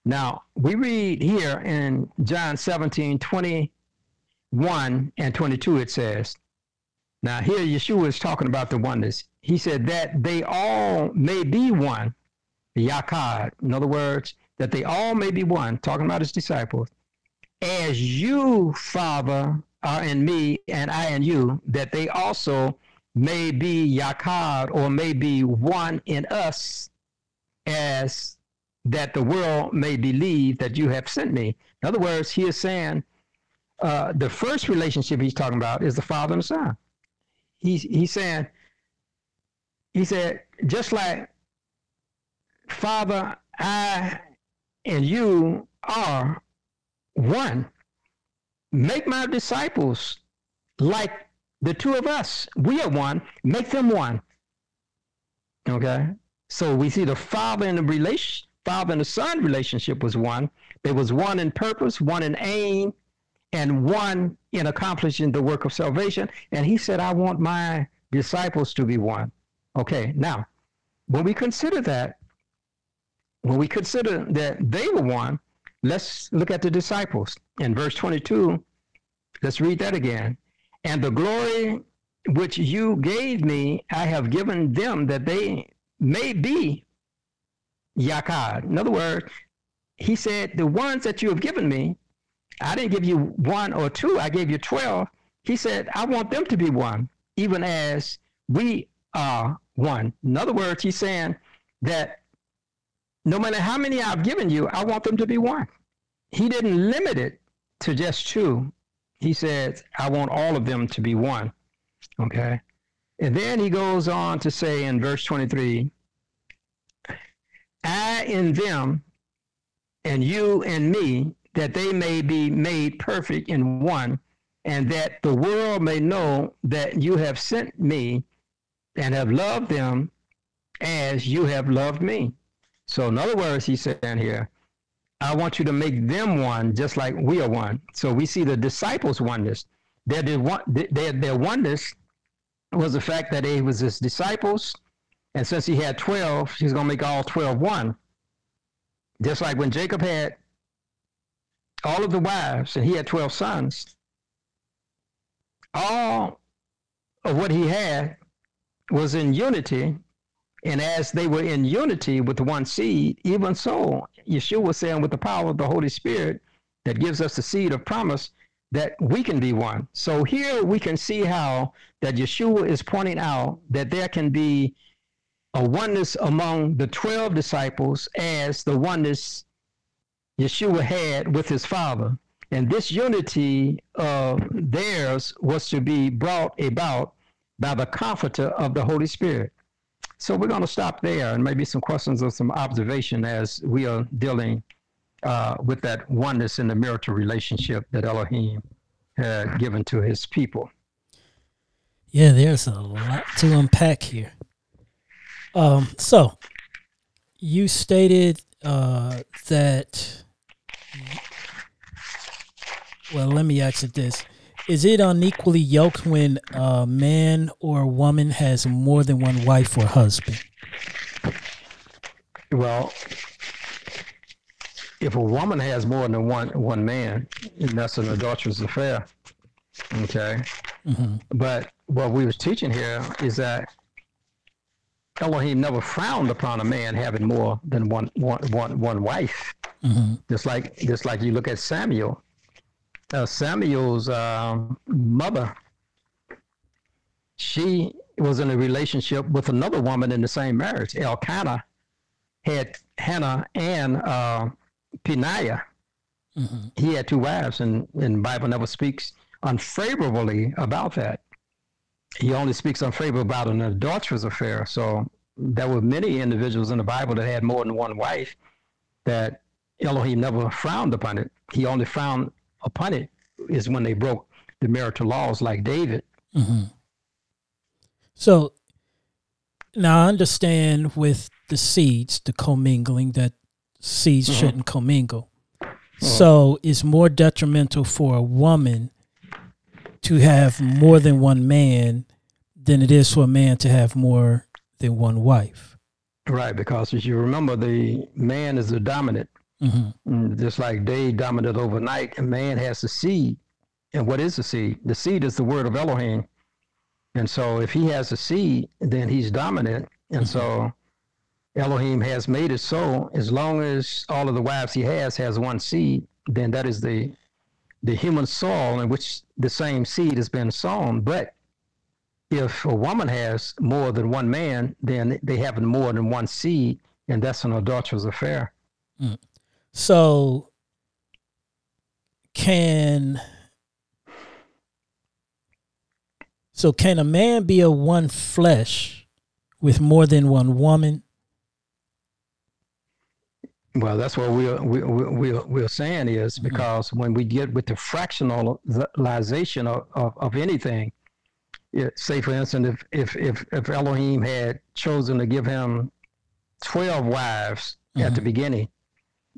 Now, we read here in John seventeen, twenty-one and twenty-two, it says, now here Yeshua is talking about the oneness. He said that they all may be one, Yachad. In other words, that they all may be one, talking about his disciples, as you, Father, are in me and I in you, that they also may be Yachad, or may be one in us, as that the world may believe that you have sent me. In other words, he is saying uh, the first relationship he's talking about is the Father and the Son. He's, he's saying, he said, just like Father, I, and you are one, make my disciples like the two of us. We are one. Make them one. Okay? So we see the Father and the relation, Father and the Son relationship was one. There was one in purpose, one in aim, and one in accomplishing the work of salvation. And he said, I want my disciples to be one. Okay, now, when we consider that, when we consider that they were one, let's look at the disciples. In verse twenty-two, let's read that again. And the glory which you gave me, I have given them, that they may be Yachad. In other words, he said, the ones that you have given me, I didn't give you one or two, I gave you twelve. He said, I want them to be one, even as we are one. In other words, he's saying that no matter how many I've given you, I want them to be one. He didn't limit it to just two. He said, I want all of them to be one. Okay. And then he goes on to say in verse twenty-three, I in them, and you in me, that they may be made perfect in one, and that the world may know that you have sent me and have loved them as you have loved me. So in other words, he's saying here, I want you to make them one just like we are one. So we see the disciples' oneness. Their, their, their oneness was the fact that he was his disciples, and since he had twelve, he's going to make all twelve one. Just like when Jacob had all of the wives, and he had twelve sons, all of what he had was in unity, and as they were in unity with the one seed, even so, Yeshua was saying with the power of the Holy Spirit that gives us the seed of promise that we can be one. So here we can see how that Yeshua is pointing out that there can be a oneness among the twelve disciples as the oneness Yeshua had with his Father. And this unity of theirs was to be brought about by the comforter of the Holy Spirit. So we're going to stop there, and maybe some questions or some observation as we are dealing uh, with that oneness in the marital relationship that Elohim had given to his people. Yeah, there's a lot to unpack here. Um, so you stated uh, that, well, let me ask you this. Is it unequally yoked when a man or a woman has more than one wife or husband? Well, if a woman has more than one, one man, that's an adulterous affair. Okay. Mm-hmm. But what we was teaching here is that Elohim never frowned upon a man having more than one, one, one, one wife. Mm-hmm. Just like, just like you look at Samuel, uh, Samuel's uh, mother, she was in a relationship with another woman in the same marriage. Elkanah had Hannah and uh, Peniah. Mm-hmm. He had two wives, and, and the Bible never speaks unfavorably about that. He only speaks unfavorably about an adulterous affair. So there were many individuals in the Bible that had more than one wife that Elohim never frowned upon it. He only frowned upon it is when they broke the marital laws like David. Mm-hmm. So now I understand with the seeds, the commingling, that seeds mm-hmm. shouldn't commingle. Mm-hmm. So it's more detrimental for a woman to have more than one man than it is for a man to have more than one wife. Right, because as you remember, the man is the dominant. Mm-hmm. Just like day dominated overnight, and man has the seed. And what is the seed? The seed is the word of Elohim. And so if he has a seed, then he's dominant. And mm-hmm. so Elohim has made it so, as long as all of the wives he has has one seed, then that is the the human soil in which the same seed has been sown. But if a woman has more than one man, then they have more than one seed, and that's an adulterous affair. Mm. So can, so can a man be a one flesh with more than one woman? Well, that's what we're, we, we, we're saying is because mm-hmm. when we get with the fractionalization of, of, of anything, it, say, for instance, if, if, if, if Elohim had chosen to give him twelve wives mm-hmm. at the beginning,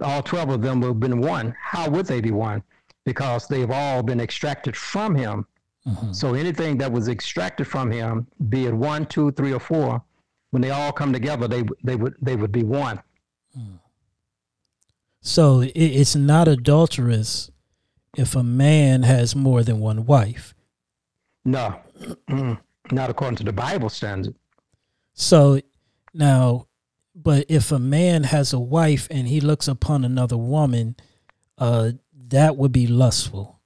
all twelve of them would have been one. How would they be one? because they've all been extracted from him. Mm-hmm. So anything that was extracted from him, be it one, two, three, or four, when they all come together, they they would they would be one. Mm. So it, it's not adulterous if a man has more than one wife. No, not according to the Bible standard. So now, but if a man has a wife and he looks upon another woman, uh, that would be lustful.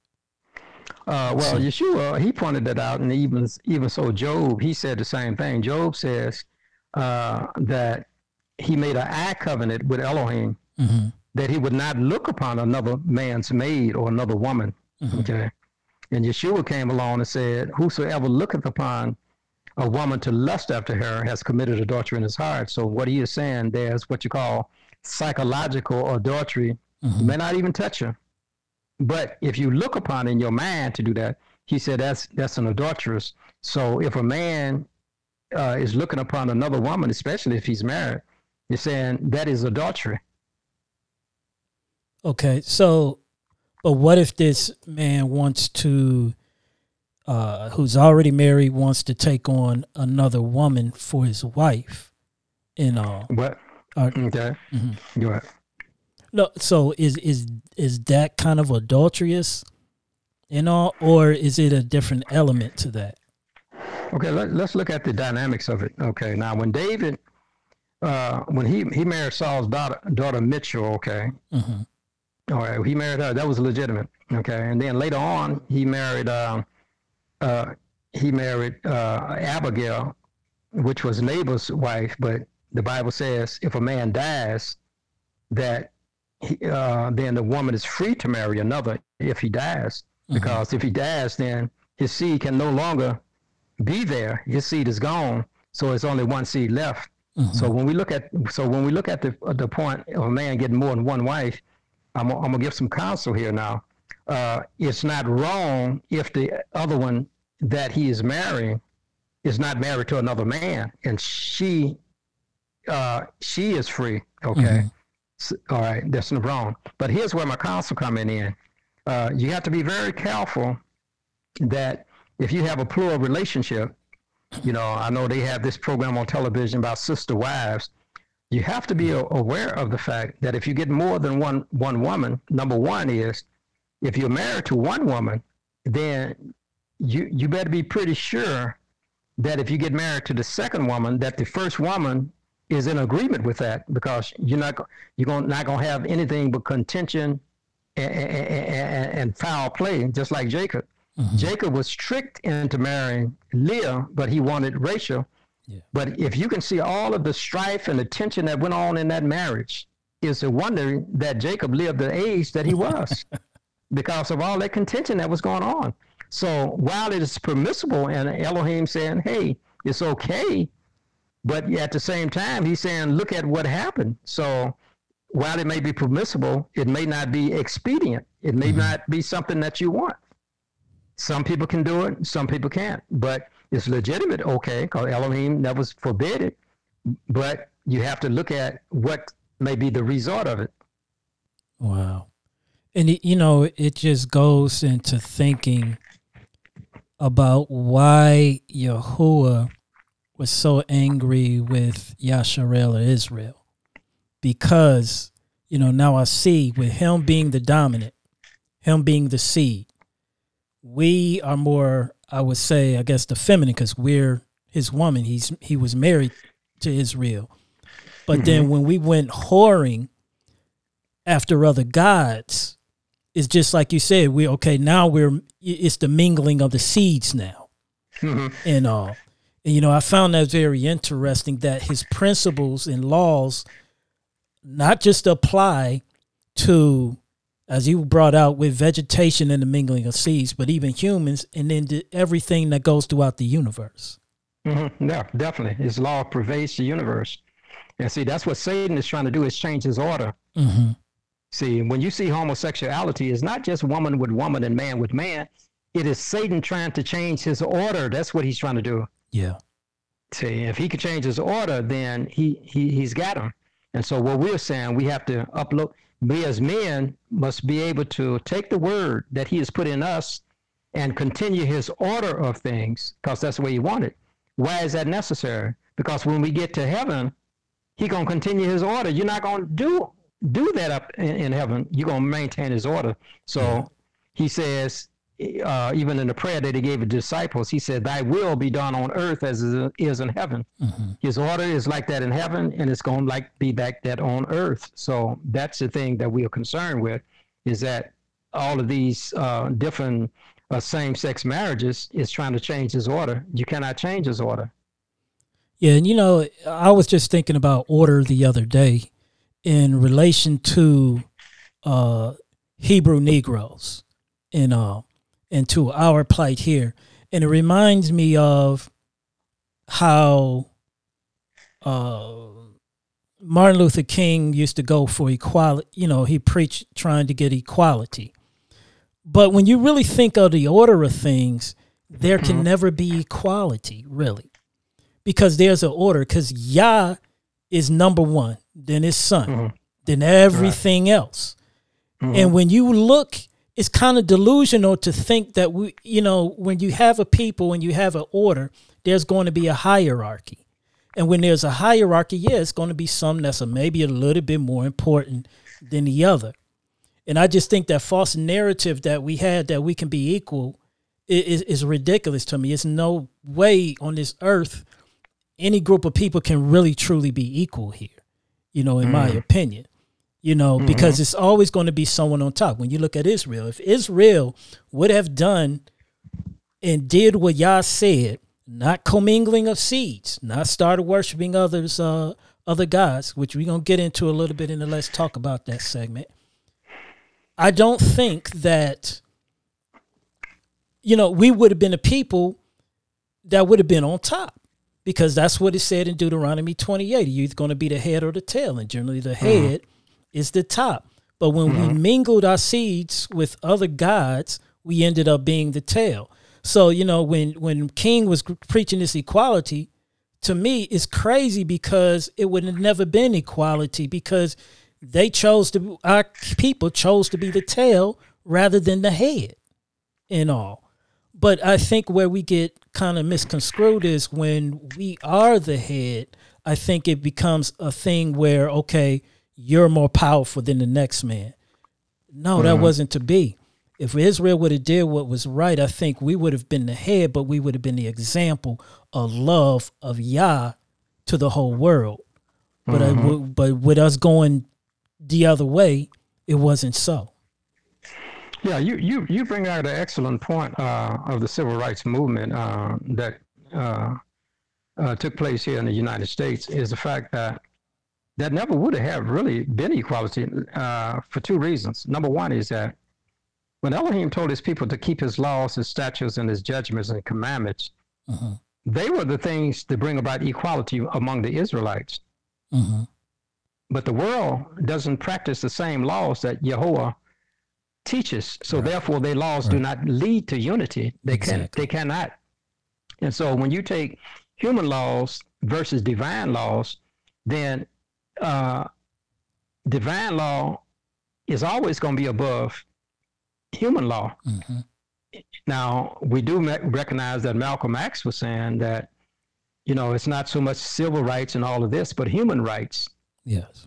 Uh, well, so, Yeshua, he pointed that out, and even even so, Job, he said the same thing. Job says uh, that he made an eye covenant with Elohim, mm-hmm. that he would not look upon another man's maid or another woman. Mm-hmm. Okay, and Yeshua came along and said, "Whosoever looketh upon a woman to lust after her has committed adultery in his heart." So what he is saying, there's what you call psychological adultery. Mm-hmm. You may not even touch her. But if you look upon in your mind to do that, he said that's that's an adulteress. So if a man uh, is looking upon another woman, especially if he's married, you're saying that is adultery. Okay, so, but what if this man wants to, uh, who's already married, wants to take on another woman for his wife? And all what? Are, okay, mm-hmm. Go ahead. No, so is is is that kind of adulterous, and all, or is it a different element to that? Okay, let, let's look at the dynamics of it. Okay, now when David, uh, when he, he married Saul's daughter, daughter Mitchell, okay, mm-hmm. all right, he married her. That was legitimate. Okay, and then later on, he married um, uh, he married uh, Abigail, which was Nabal's wife. But the Bible says if a man dies, that He, uh, then the woman is free to marry another if he dies, because mm-hmm. if he dies, then his seed can no longer be there. His seed is gone, so it's only one seed left. Mm-hmm. So when we look at, so when we look at the the point of a man getting more than one wife, I'm I'm gonna give some counsel here now. Uh, it's not wrong if the other one that he is marrying is not married to another man, and she uh, she is free. Okay. Mm-hmm. All right, that's not wrong. But here's where my counsel coming in. Uh, you have to be very careful that if you have a plural relationship, you know, I know they have this program on television about sister wives. You have to be a- aware of the fact that if you get more than one, one woman, number one is if you're married to one woman, then you you better be pretty sure that if you get married to the second woman, that the first woman is in agreement with that, because you're not you're not going to have anything but contention and, and, and foul play, just like Jacob. Mm-hmm. Jacob was tricked into marrying Leah, but he wanted Rachel. Yeah. But if you can see all of the strife and the tension that went on in that marriage, it's a wonder that Jacob lived the age that he was because of all that contention that was going on. So while it is permissible, and Elohim saying, hey, it's okay, but at the same time, he's saying, look at what happened. So while it may be permissible, it may not be expedient. It may mm-hmm. not be something that you want. Some people can do it. Some people can't. But it's legitimate, okay, because Elohim never forbid it. But you have to look at what may be the result of it. Wow. And, it, you know, it just goes into thinking about why Yahuwah was so angry with Yashareel or Israel, because, you know, now I see with him being the dominant, him being the seed, we are more, I would say, I guess the feminine, because we're his woman. He's, he was married to Israel. But mm-hmm. then when we went whoring after other gods, it's just like you said, we, okay, now we're, it's the mingling of the seeds now mm-hmm. and all. Uh, You know, I found that very interesting that his principles and laws not just apply to, as you brought out, with vegetation and the mingling of seeds, but even humans and then the, everything that goes throughout the universe. Mm-hmm. Yeah, definitely. His law pervades the universe. And see, that's what Satan is trying to do, is change his order. Mm-hmm. See, when you see homosexuality, it's not just woman with woman and man with man. It is Satan trying to change his order. That's what he's trying to do. Yeah. See, if he could change his order, then he, he, he's got him. And so what we're saying, we have to upload, we as men must be able to take the word that he has put in us and continue his order of things, because that's the way he wanted. Why is that necessary? Because when we get to heaven, he's going to continue his order. You're not going to do do that up in, in heaven. You're going to maintain his order. So he says, uh, even in the prayer that he gave the disciples, he said, thy will be done on earth as it is in heaven. Mm-hmm. His order is like that in heaven, and it's going to like be like that on earth. So that's the thing that we are concerned with, is that all of these uh, different uh, same-sex marriages is trying to change his order. You cannot change his order. Yeah, and you know, I was just thinking about order the other day in relation to uh, Hebrew Negroes and uh, and to our plight here. And it reminds me of how uh, Martin Luther King used to go for equality. You know, he preached trying to get equality. But when you really think of the order of things, there can never be equality, really. Because there's an order, because Yah is number one, then his son, mm-hmm. then everything right. else. Mm-hmm. And when you look, it's kind of delusional to think that, we, you know, when you have a people and you have an order, there's going to be a hierarchy. And when there's a hierarchy, yeah, it's going to be some that's a, maybe a little bit more important than the other. And I just think that false narrative that we had that we can be equal is, is ridiculous to me. It's no way on this earth any group of people can really truly be equal here, you know, in mm-hmm. my opinion, you know, mm-hmm. because it's always going to be someone on top. When you look at Israel, if Israel would have done and did what Yah said, not commingling of seeds, not started worshiping others, uh, other gods, which we're going to get into a little bit in the let's talk about that segment. I don't think that, you know, we would have been a people that would have been on top. Because that's what it said in Deuteronomy twenty-eight. You're going to be the head or the tail. And generally the head mm-hmm. is the top. But when mm-hmm. we mingled our seeds with other gods, we ended up being the tail. So, you know, when, when King was preaching this equality, to me, it's crazy because it would have never been equality because they chose to, our people chose to be the tail rather than the head and all. But I think where we get kind of misconstrued is when we are the head, I think it becomes a thing where, okay, you're more powerful than the next man. No, mm-hmm. that wasn't to be. If Israel would have did what was right, I think we would have been the head, but we would have been the example of love of Yah to the whole world. But, mm-hmm. I w- but with us going the other way, it wasn't so. Yeah, you, you, you bring out an excellent point uh, of the civil rights movement uh, that uh, uh, took place here in the United States is the fact that that never would have really been equality uh, for two reasons. Number one is that when Elohim told his people to keep his laws, his statutes, and his judgments and commandments, mm-hmm. they were the things to bring about equality among the Israelites. Mm-hmm. But the world doesn't practice the same laws that Yahuwah teaches, so right. therefore their laws right. do not lead to unity. They exactly. can, they cannot. And so when you take human laws versus divine laws, then uh, divine law is always going to be above human law. Mm-hmm. Now we do me- recognize that Malcolm X was saying that, you know, it's not so much civil rights and all of this, but human rights. Yes.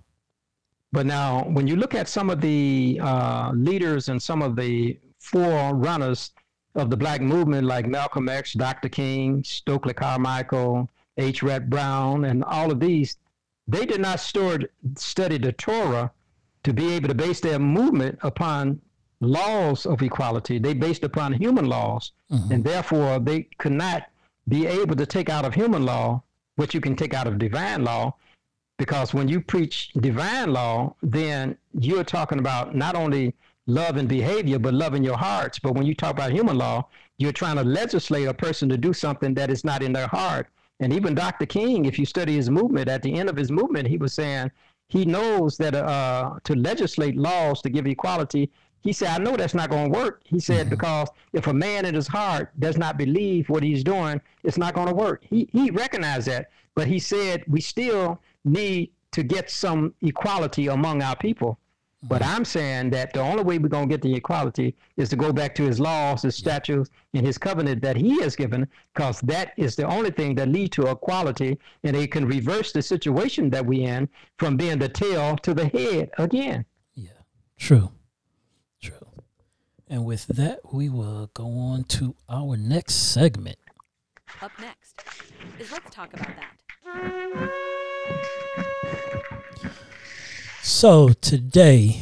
But now, when you look at some of the uh, leaders and some of the forerunners of the black movement, like Malcolm X, Doctor King, Stokely Carmichael, H. Redd Brown, and all of these, they did not stored, study the Torah to be able to base their movement upon laws of equality. They based upon human laws, mm-hmm. and therefore they could not be able to take out of human law what you can take out of divine law. Because when you preach divine law, then you're talking about not only love and behavior, but love in your hearts. But when you talk about human law, you're trying to legislate a person to do something that is not in their heart. And even Doctor King, if you study his movement, at the end of his movement, he was saying he knows that uh, to legislate laws to give equality, he said, I know that's not going to work. He said, mm-hmm. because if a man in his heart does not believe what he's doing, it's not going to work. He, he recognized that. But he said, we still need to get some equality among our people. But I'm saying that the only way we're going to get the equality is to go back to his laws, his statutes, and his covenant that he has given, because that is the only thing that leads to equality, and it can reverse the situation that we're in from being the tail to the head again. Yeah, true, true. And with that, we will go on to our next segment. Up next is Let's Talk About That. So today,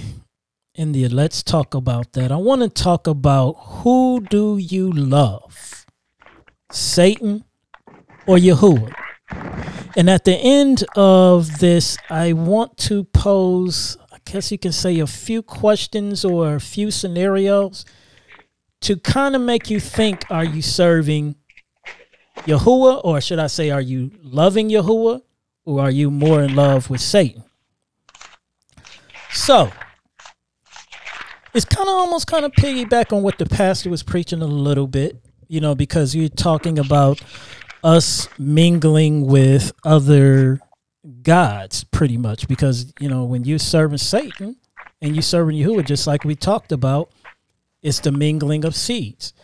in the Let's Talk About That, I want to talk about who do you love, Satan or Yahuwah? And at the end of this, I want to pose, I guess you can say, a few questions or a few scenarios to kind of make you think, are you serving Yahuwah, or should I say, are you loving Yahuwah, or are you more in love with Satan? So it's kind of almost kind of piggyback on what the pastor was preaching a little bit, you know, because you're talking about us mingling with other gods pretty much, because, you know, when you're serving Satan and you're serving Yahuwah, just like we talked about, it's the mingling of seeds.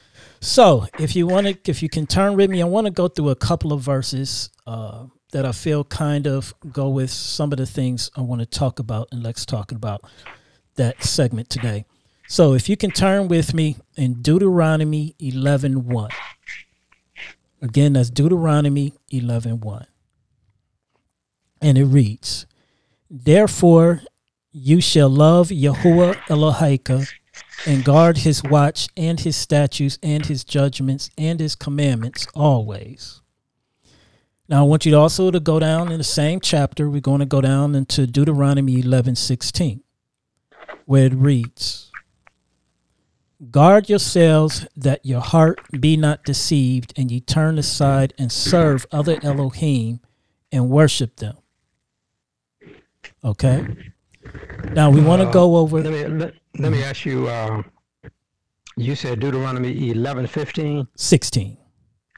So if you want to, if you can turn with me, I want to go through a couple of verses uh, that I feel kind of go with some of the things I want to talk about, and let's talk about that segment today. So if you can turn with me in Deuteronomy eleven one. Again, that's Deuteronomy eleven one. And it reads, "Therefore you shall love Yahuwah Elohim, and guard his watch and his statutes and his judgments and his commandments always." Now, I want you to also to go down in the same chapter. We're going to go down into Deuteronomy eleven sixteen, where it reads, "Guard yourselves that your heart be not deceived, and ye turn aside and serve other Elohim and worship them." Okay? Now, we want to go over... Let me, let, let me ask you, uh, you said Deuteronomy eleven fifteen? sixteen.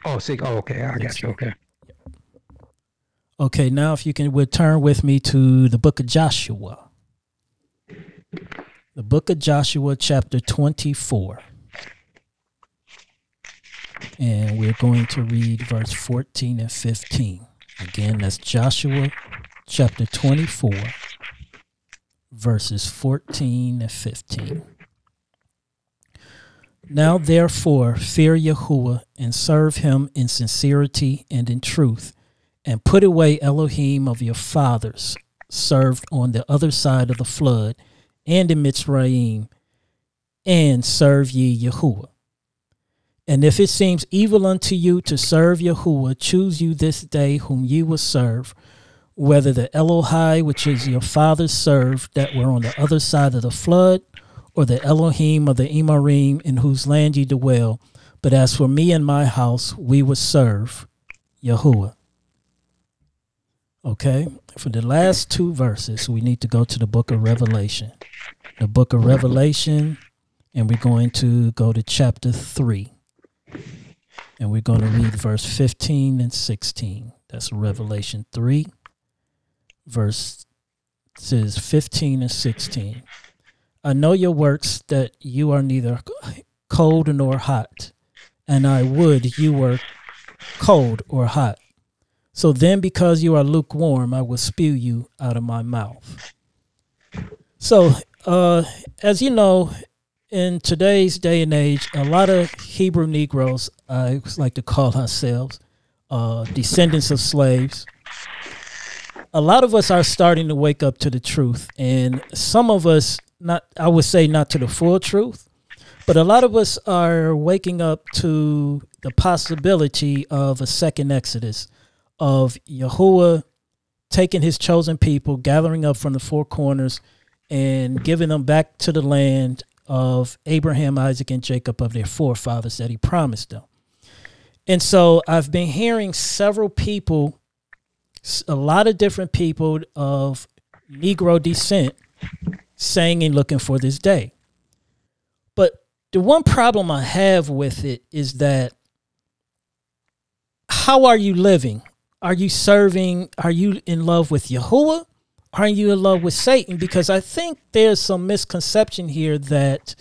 Oh, six, oh okay. I got you. Okay. Okay, now if you can would turn with me to the book of Joshua. The book of Joshua, chapter twenty-four. And we're going to read verse fourteen and fifteen. Again, that's Joshua, chapter twenty-four, verses fourteen and fifteen. "Now therefore fear Yahuwah, and serve him in sincerity and in truth, and put away Elohim of your fathers, served on the other side of the flood, and in Mitzrayim, and serve ye Yahuwah. And if it seems evil unto you to serve Yahuwah, choose you this day whom ye will serve, whether the Elohai which is your fathers served that were on the other side of the flood, or the Elohim of the Emorim in whose land ye dwell. But as for me and my house, we will serve Yahuwah." Okay, for the last two verses, we need to go to the book of Revelation. The book of Revelation, and we're going to go to chapter three. And we're going to read verse fifteen and sixteen. That's Revelation three, verses fifteen and sixteen. "I know your works, that you are neither cold nor hot, and I would you were cold or hot. So then, because you are lukewarm, I will spew you out of my mouth." So, uh, as you know, in today's day and age, a lot of Hebrew Negroes, I like to call ourselves, uh, descendants of slaves, a lot of us are starting to wake up to the truth. And some of us, not I would say not to the full truth, but a lot of us are waking up to the possibility of a second Exodus, of Yahuwah taking his chosen people, gathering up from the four corners and giving them back to the land of Abraham, Isaac, and Jacob, of their forefathers that he promised them. And so I've been hearing several people, a lot of different people of Negro descent, saying and looking for this day. But the one problem I have with it is that, how are you living? Are you serving? Are you in love with Yahuwah? are you in love with Satan? Because I think there's some misconception here that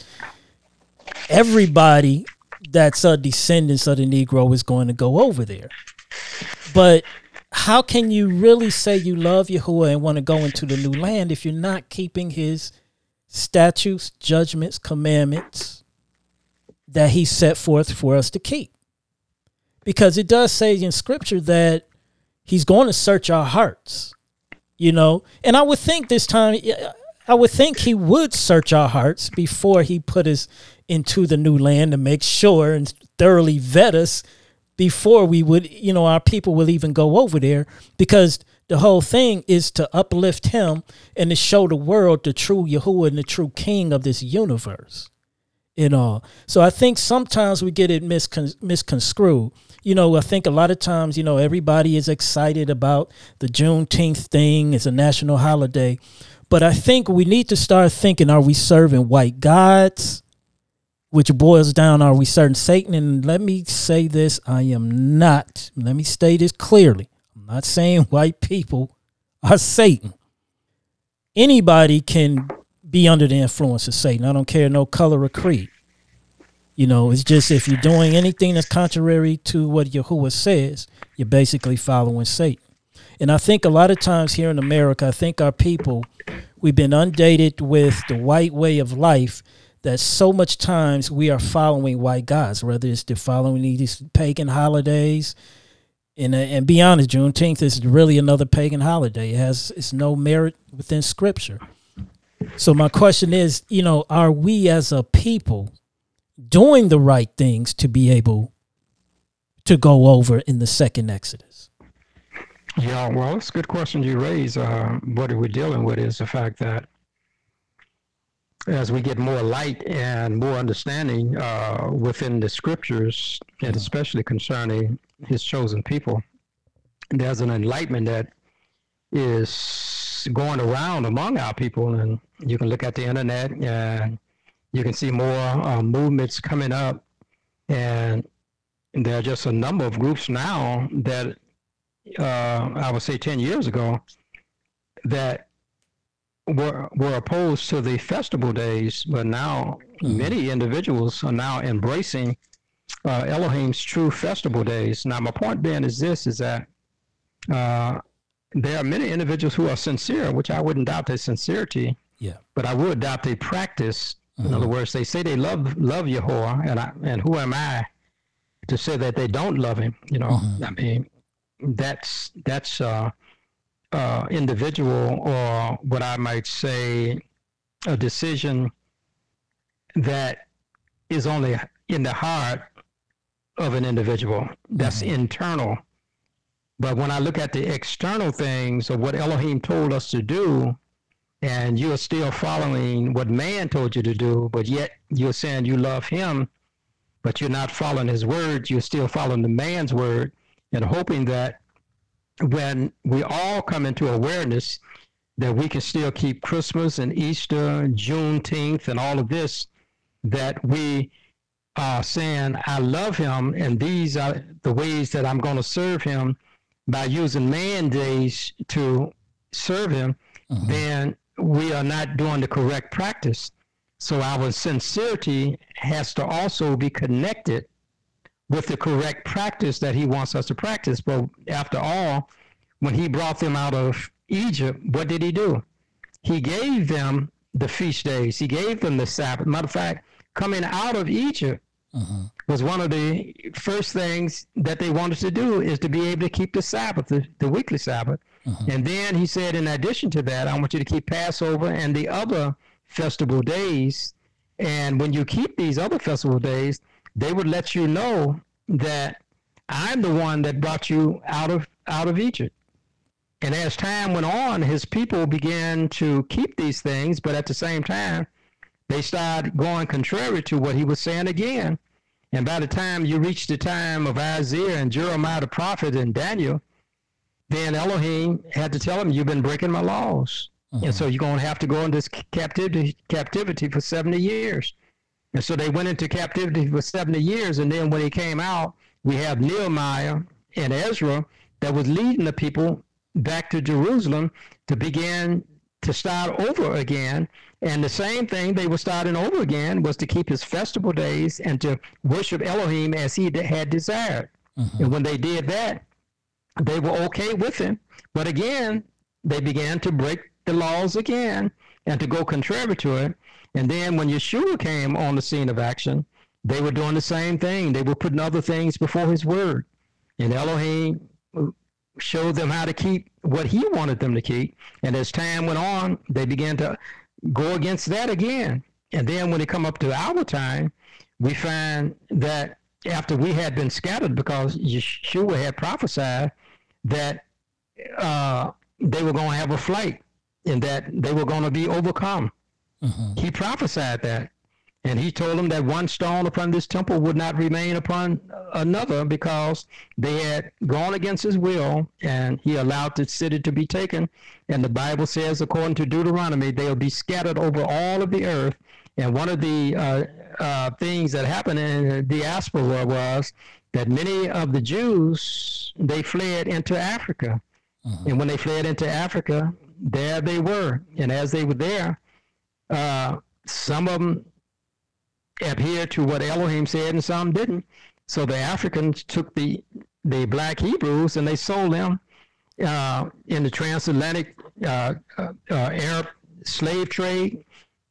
everybody that's a descendant of the Negro is going to go over there. But how can you really say you love Yahuwah and want to go into the new land if you're not keeping his statutes, judgments, commandments that he set forth for us to keep? Because it does say in scripture that he's going to search our hearts, you know. And I would think this time, I would think he would search our hearts before he put us into the new land to make sure and thoroughly vet us before we would, you know, our people will even go over there, because the whole thing is to uplift him and to show the world the true Yahuwah and the true king of this universe and all. So I think sometimes we get it miscon- misconstrued. You know, I think a lot of times, you know, everybody is excited about the Juneteenth thing. It's a national holiday. But I think we need to start thinking, are we serving white gods? Which boils down, are we serving Satan? And let me say this, I am not. Let me state this clearly. I'm not saying white people are Satan. Anybody can be under the influence of Satan. I don't care, no color or creed. You know, it's just if you're doing anything that's contrary to what Yahuwah says, you're basically following Satan. And I think a lot of times here in America, I think our people, we've been inundated with the white way of life, that so much times we are following white gods, whether it's the following these pagan holidays. And, and be honest, Juneteenth is really another pagan holiday. It has it's no merit within scripture. So my question is, you know, are we as a people doing the right things to be able to go over in the second Exodus? Yeah, well, it's a good question you raise. Uh, what we're dealing with is the fact that as we get more light and more understanding uh, within the scriptures, and especially concerning his chosen people, there's an enlightenment that is going around among our people. And you can look at the internet and you can see more uh, movements coming up. And there are just a number of groups now that uh, I would say ten years ago that were were opposed to the festival days, but now mm-hmm. many individuals are now embracing uh, Elohim's true festival days. Now, my point being is this, is that uh, there are many individuals who are sincere, which I wouldn't doubt their sincerity, yeah. but I would doubt their practice. Mm-hmm. In other words, they say they love love Yahuwah, and I, and who am I to say that they don't love him? You know, mm-hmm. I mean, that's that's. Uh, Uh, individual, or what I might say, a decision that is only in the heart of an individual. That's mm-hmm. internal. But when I look at the external things of what Elohim told us to do, and you're still following what man told you to do, but yet you're saying you love him, but you're not following his word, you're still following the man's word and hoping that when we all come into awareness that we can still keep Christmas and Easter, Juneteenth, and all of this, that we are saying, I love him, and these are the ways that I'm going to serve him by using man days to serve him, mm-hmm. then we are not doing the correct practice. So our sincerity has to also be connected with the correct practice that he wants us to practice. But after all, when he brought them out of Egypt, what did he do? He gave them the feast days. He gave them the Sabbath. Matter of fact, coming out of Egypt uh-huh. was one of the first things that they wanted to do, is to be able to keep the Sabbath, the, the weekly Sabbath. Uh-huh. And then he said, in addition to that, I want you to keep Passover and the other festival days. And when you keep these other festival days, they would let you know that I'm the one that brought you out of out of Egypt. And as time went on, his people began to keep these things, but at the same time, they started going contrary to what he was saying again. And by the time you reach the time of Isaiah and Jeremiah the prophet and Daniel, then Elohim had to tell him, you've been breaking my laws. Mm-hmm. And so you're going to have to go into captivity, captivity for seventy years. And so they went into captivity for seventy years, and then when he came out, we have Nehemiah and Ezra that was leading the people back to Jerusalem to begin to start over again. And the same thing they were starting over again was to keep his festival days and to worship Elohim as he had desired. Mm-hmm. And when they did that, they were okay with him. But again, they began to break the laws again and to go contrary to it. And then when Yeshua came on the scene of action, they were doing the same thing. They were putting other things before his word. And Elohim showed them how to keep what he wanted them to keep. And as time went on, they began to go against that again. And then when it come up to our time, we find that after we had been scattered, because Yeshua had prophesied that uh, they were going to have a flight and that they were going to be overcome. Uh-huh. He prophesied that. And he told them that one stone upon this temple would not remain upon another because they had gone against his will, and he allowed the city to be taken. And the Bible says, according to Deuteronomy, they'll be scattered over all of the earth. And one of the uh, uh, things that happened in the diaspora was that many of the Jews, they fled into Africa. Uh-huh. And when they fled into Africa, there they were. And as they were there, uh, some of them adhered to what Elohim said and some didn't. So the Africans took the the black Hebrews and they sold them uh, in the transatlantic uh, uh, Arab slave trade.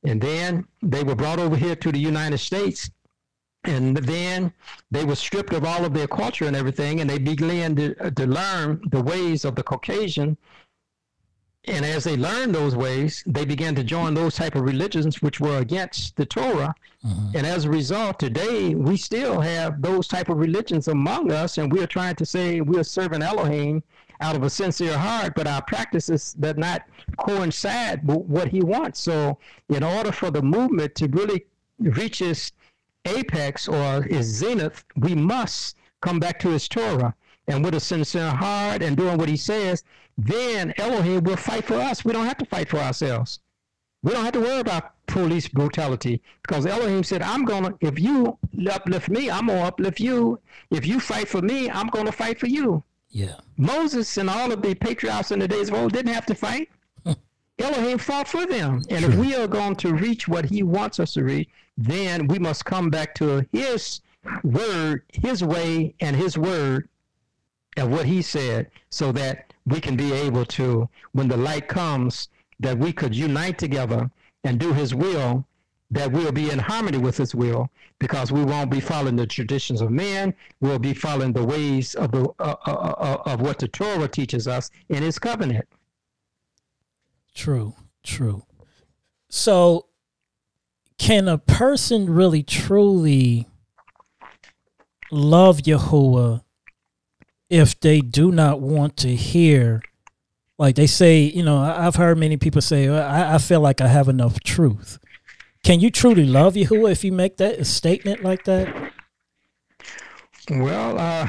And then they were brought over here to the United States. And then they were stripped of all of their culture and everything, and they began to, to learn the ways of the Caucasian. And as they learned those ways, they began to join those type of religions which were against the Torah. Uh-huh. And as a result, today, we still have those type of religions among us, and we are trying to say we are serving Elohim out of a sincere heart, but our practices that not coincide with what he wants. So in order for the movement to really reach its apex or its zenith, we must come back to his Torah. And with a sincere heart and doing what he says, then Elohim will fight for us. We don't have to fight for ourselves. We don't have to worry about police brutality, because Elohim said, I'm going to, if you uplift me, I'm going to uplift you. If you fight for me, I'm going to fight for you. Yeah. Moses and all of the patriarchs in the days of old didn't have to fight. Huh. Elohim fought for them. And True. If we are going to reach what he wants us to reach, then we must come back to his word, his way, and his word, and what he said, so that we can be able to, when the light comes, that we could unite together and do his will, that we'll be in harmony with his will, because we won't be following the traditions of men. We'll be following the ways of the uh, uh, uh, of what the Torah teaches us in his covenant. True, true. So can a person really truly love Yahuwah if they do not want to hear, like they say, you know, I've heard many people say, I, I feel like I have enough truth. Can you truly love Yahuwah if you make that a statement like that? Well, uh,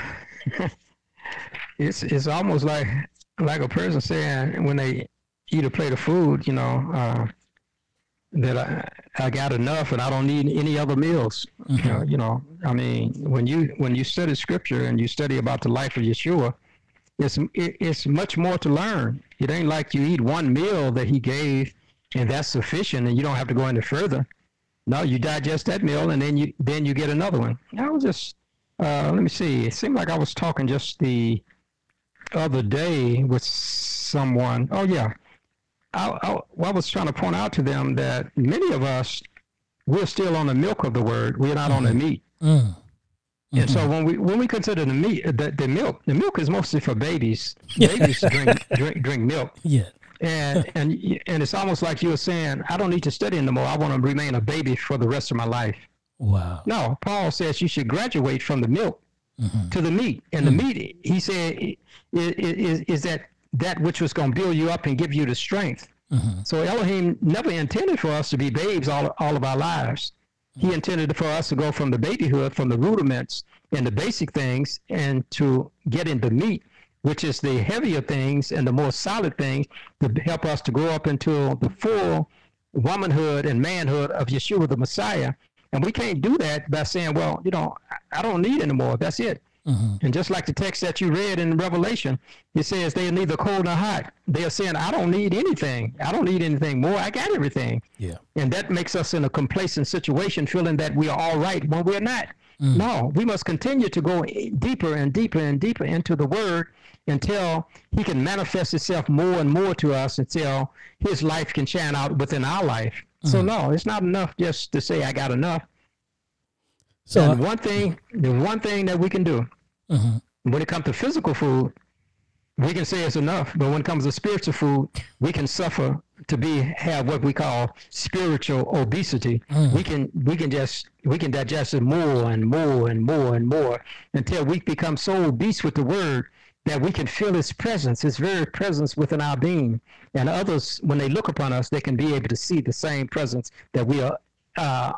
it's it's almost like like a person saying when they eat a plate of food, you know, uh, that I, I got enough and I don't need any other meals. Mm-hmm. Uh, you know, I mean, when you when you study scripture and you study about the life of Yeshua, it's it, it's much more to learn. It ain't like you eat one meal that he gave and that's sufficient and you don't have to go any further. No, you digest that meal and then you then you get another one. I was just, uh, let me see. It seemed like I was talking just the other day with someone. Oh, yeah. I, I, I was trying to point out to them that many of us, we're still on the milk of the word. We're not mm-hmm. on the meat. Mm-hmm. And so when we when we consider the meat, the, the milk, the milk is mostly for babies. Babies drink, drink drink milk. Yeah. And and and it's almost like you were saying, I don't need to study anymore. I want to remain a baby for the rest of my life. Wow. No, Paul says you should graduate from the milk mm-hmm. to the meat. And mm-hmm. the meat, he said, is is that. that which was going to build you up and give you the strength. Mm-hmm. So Elohim never intended for us to be babes all, all of our lives. Mm-hmm. He intended for us to go from the babyhood, from the rudiments and the basic things, and to get into meat, which is the heavier things and the more solid things to help us to grow up into the full womanhood and manhood of Yeshua the Messiah. And we can't do that by saying, well, you know, I don't need anymore. That's it. Mm-hmm. And just like the text that you read in Revelation, it says they are neither cold nor hot. They are saying, I don't need anything. I don't need anything more. I got everything. Yeah. And that makes us in a complacent situation, feeling that we are all right when we're not. Mm. No, we must continue to go deeper and deeper and deeper into the word until he can manifest himself more and more to us, until his life can shine out within our life. Mm. So no, it's not enough just to say I got enough. So and one thing, the one thing that we can do, uh-huh. when it comes to physical food, we can say it's enough. But when it comes to spiritual food, we can suffer to be have what we call spiritual obesity. Mm. We can we can just we can digest it more and more and more and more until we become so obese with the word that we can feel its presence, its very presence within our being. And others, when they look upon us, they can be able to see the same presence that we are uh,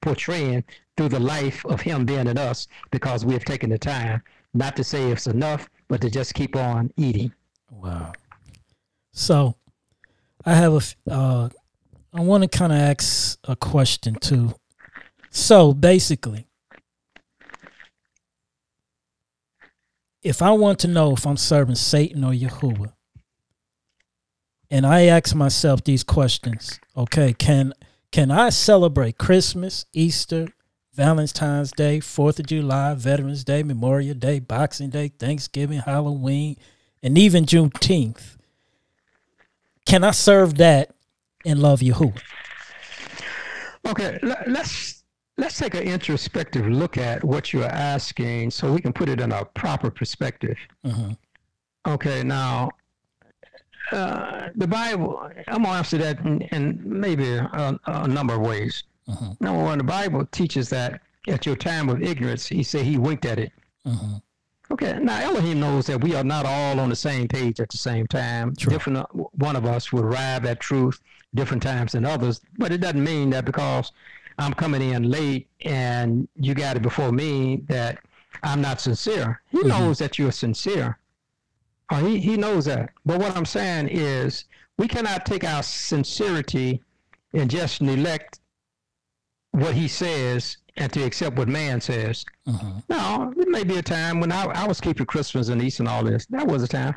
portraying through the life of him being in us, because we have taken the time not to say it's enough, but to just keep on eating. Wow. So I have a, uh, I want to kind of ask a question too. So basically, if I want to know if I'm serving Satan or Yahuwah, and I ask myself these questions, okay, can, can I celebrate Christmas, Easter, Valentine's Day, fourth of July, Veterans Day, Memorial Day, Boxing Day, Thanksgiving, Halloween, and even Juneteenth? Can I serve that and love Yahuwah? Okay, let's let's take an introspective look at what you're asking so we can put it in a proper perspective. Uh-huh. Okay, now, uh, the Bible, I'm going to answer that in, in maybe a, a number of ways. Uh-huh. Number one, the Bible teaches that at your time of ignorance, he said he winked at it. Uh-huh. Okay, now Elohim knows that we are not all on the same page at the same time. True. Different one of us will arrive at truth different times than others, but it doesn't mean that because I'm coming in late and you got it before me that I'm not sincere. He mm-hmm. knows that you're sincere. Or he, he knows that. But what I'm saying is we cannot take our sincerity and just neglect what he says and to accept what man says. Uh-huh. Now, it may be a time when I, I was keeping Christmas and Easter and all this. That was a time.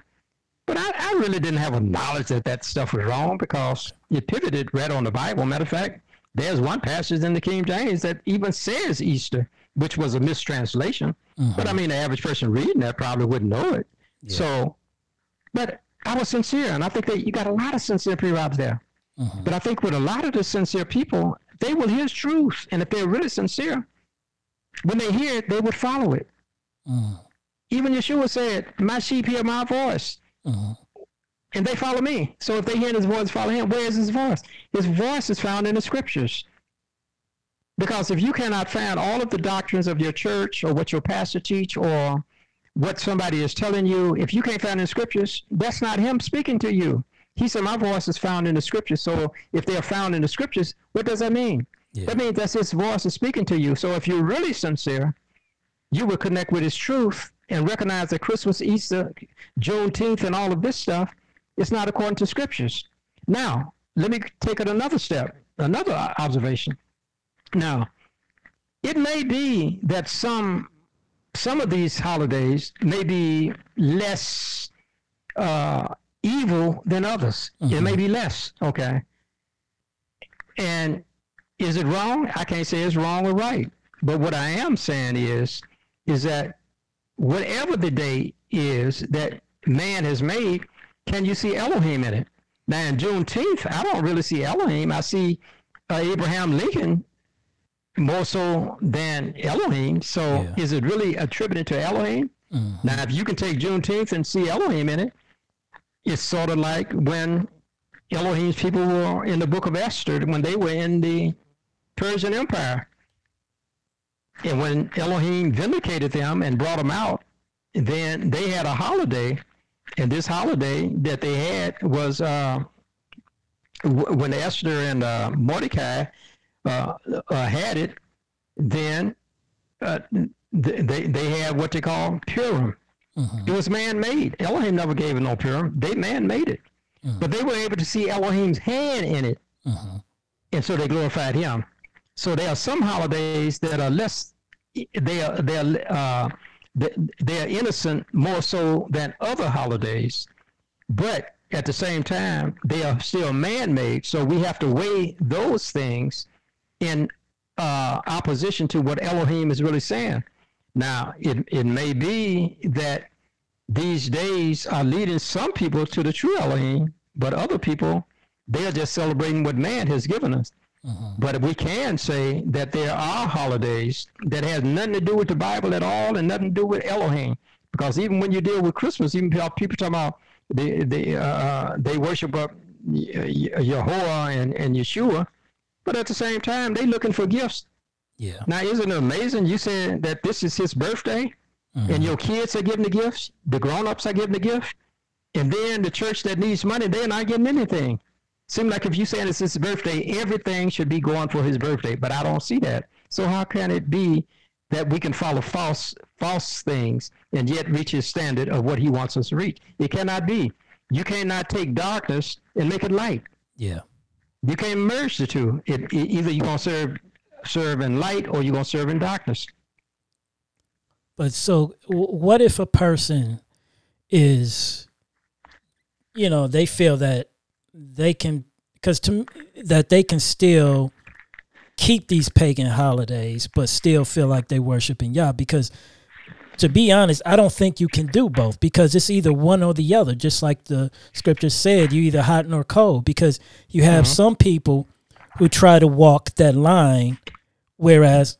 But I, I really didn't have a knowledge that that stuff was wrong because it pivoted right on the Bible. Matter of fact, there's one passage in the King James that even says Easter, which was a mistranslation. Uh-huh. But I mean, the average person reading that probably wouldn't know it. Yeah. So, but I was sincere, and I think that you got a lot of sincere people out there. Uh-huh. But I think with a lot of the sincere people, they will hear truth, and if they're really sincere, when they hear it, they would follow it. Uh-huh. Even Yeshua said, my sheep hear my voice, uh-huh. and they follow me. So if they hear his voice, follow him. Where is his voice? His voice is found in the scriptures. Because if you cannot find all of the doctrines of your church or what your pastor teach or what somebody is telling you, if you can't find it in the scriptures, that's not him speaking to you. He said, my voice is found in the scriptures. So if they are found in the scriptures, what does that mean? Yeah. That means that's his voice is speaking to you. So if you're really sincere, you will connect with his truth and recognize that Christmas, Easter, Juneteenth, and all of this stuff is not according to scriptures. Now, let me take it another step, another observation. Now, it may be that some some of these holidays may be less uh evil than others. Mm-hmm. It may be less. Okay. And is it wrong? I can't say it's wrong or right. But what I am saying is, is that whatever the day is that man has made, can you see Elohim in it? Now in Juneteenth, I don't really see Elohim. I see uh, Abraham Lincoln more so than Elohim. So yeah. Is it really attributed to Elohim? Mm-hmm. Now, if you can take Juneteenth and see Elohim in it, it's sort of like when Elohim's people were in the book of Esther, when they were in the Persian Empire. And when Elohim vindicated them and brought them out, then they had a holiday. And this holiday that they had was uh, w- when Esther and uh, Mordecai uh, uh, had it, then uh, th- they, they had what they call Purim. Uh-huh. It was man-made. Elohim never gave it no Purim. They man-made it. Uh-huh. But they were able to see Elohim's hand in it. Uh-huh. And so they glorified him. So there are some holidays that are less, they are, they are uh, they are innocent more so than other holidays, but at the same time, they are still man-made. So we have to weigh those things in uh, opposition to what Elohim is really saying. Now, it, it may be that these days are leading some people to the true Elohim, but other people, they are just celebrating what man has given us. Uh-huh. But we can say that there are holidays that has nothing to do with the Bible at all and nothing to do with Elohim. Because even when you deal with Christmas, even people talking about they, they, uh, they worship up Yahuwah and, and Yeshua, but at the same time, they looking for gifts. Yeah. Now, isn't it amazing? You said that this is his birthday, uh-huh. and your kids are giving the gifts, the grown-ups are giving the gift, and then the church that needs money, they're not getting anything. Seems like if you say it's his birthday, everything should be going for his birthday, but I don't see that. So how can it be that we can follow false false things and yet reach his standard of what he wants us to reach? It cannot be. You cannot take darkness and make it light. Yeah. You can't merge the two. It, it, either you're going to serve, serve in light or you're going to serve in darkness. But so w- what if a person is, you know, they feel that they can, because to that they can still keep these pagan holidays, but still feel like they worshiping Yah. Because to be honest, I don't think you can do both, because it's either one or the other. Just like the scripture said, you either hot nor cold, because you have mm-hmm. some people who try to walk that line. Whereas,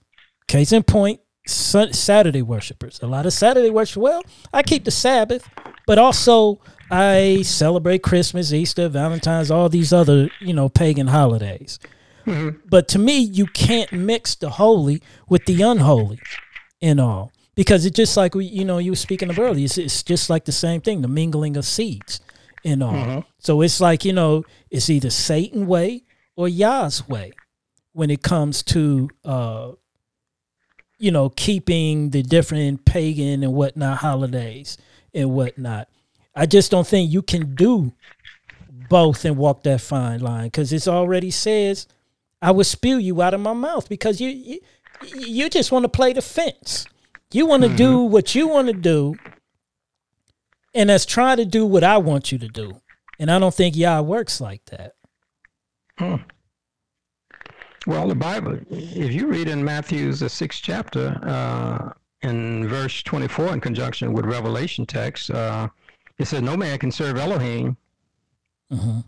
case in point, Saturday worshipers, a lot of Saturday worshipers. Well, I keep the Sabbath, but also I celebrate Christmas, Easter, Valentine's, all these other, you know, pagan holidays. Mm-hmm. But to me, you can't mix the holy with the unholy and all, because it's just like, we, you know, you were speaking of earlier, it's, it's just like the same thing, the mingling of seeds and all. Mm-hmm. So it's like, you know, it's either Satan's way or Yah's way when it comes to, uh, you know, keeping the different pagan and whatnot holidays and whatnot. I just don't think you can do both and walk that fine line, because it already says, I will spew you out of my mouth, because you you, you just want to play the fence. You want to mm-hmm. do what you want to do, and that's trying to do what I want you to do. And I don't think Yah works like that. Hmm. Well, the Bible, if you read in Matthew's the sixth chapter, uh, in verse twenty-four, in conjunction with Revelation text, uh, it said, no man can serve Elohim. Mm-hmm.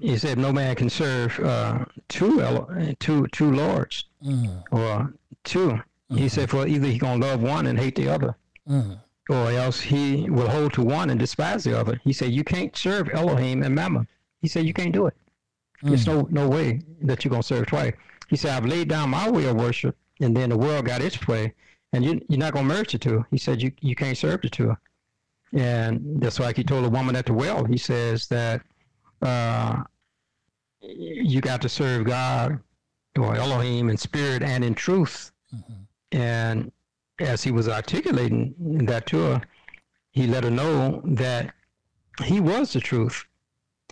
He said, no man can serve uh, two, Elo- two, two lords mm-hmm. or two. Mm-hmm. He said, for either he's going to love one and hate the other, mm-hmm. or else he will hold to one and despise the other. He said, you can't serve Elohim and Mammon. He said, you can't do it. Mm-hmm. There's no, no way that you're going to serve twice. He said, I've laid down my way of worship, and then the world got its way, and you, you're not going to merge the two. He said, you, you can't serve the two. And that's why he told a woman at the well, he says that uh, you got to serve God or Elohim in spirit and in truth. Mm-hmm. And as he was articulating in that tour, he let her know that he was the truth.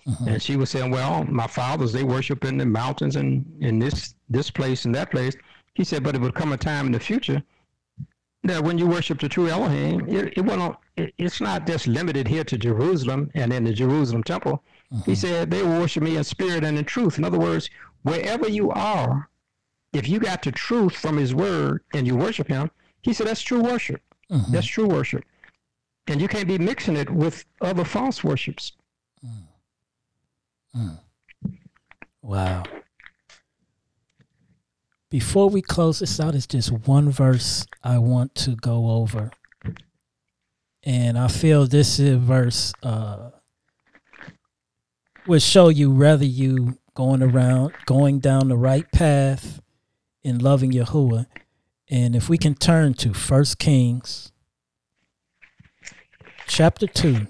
Mm-hmm. And she was saying, well, my fathers, they worship in the mountains and in this, this place and that place. He said, but it would come a time in the future that when you worship the true Elohim, it, it won't, it, it's not just limited here to Jerusalem and in the Jerusalem temple. Uh-huh. He said, they worship me in spirit and in truth. In other words, wherever you are, if you got the truth from his word and you worship him, he said, that's true worship. Uh-huh. That's true worship. And you can't be mixing it with other false worships. Uh-huh. Wow. Before we close this out, it's just one verse I want to go over. And I feel this is a verse uh, will show you whether you going around, going down the right path in loving Yahuwah. And if we can turn to First Kings chapter two,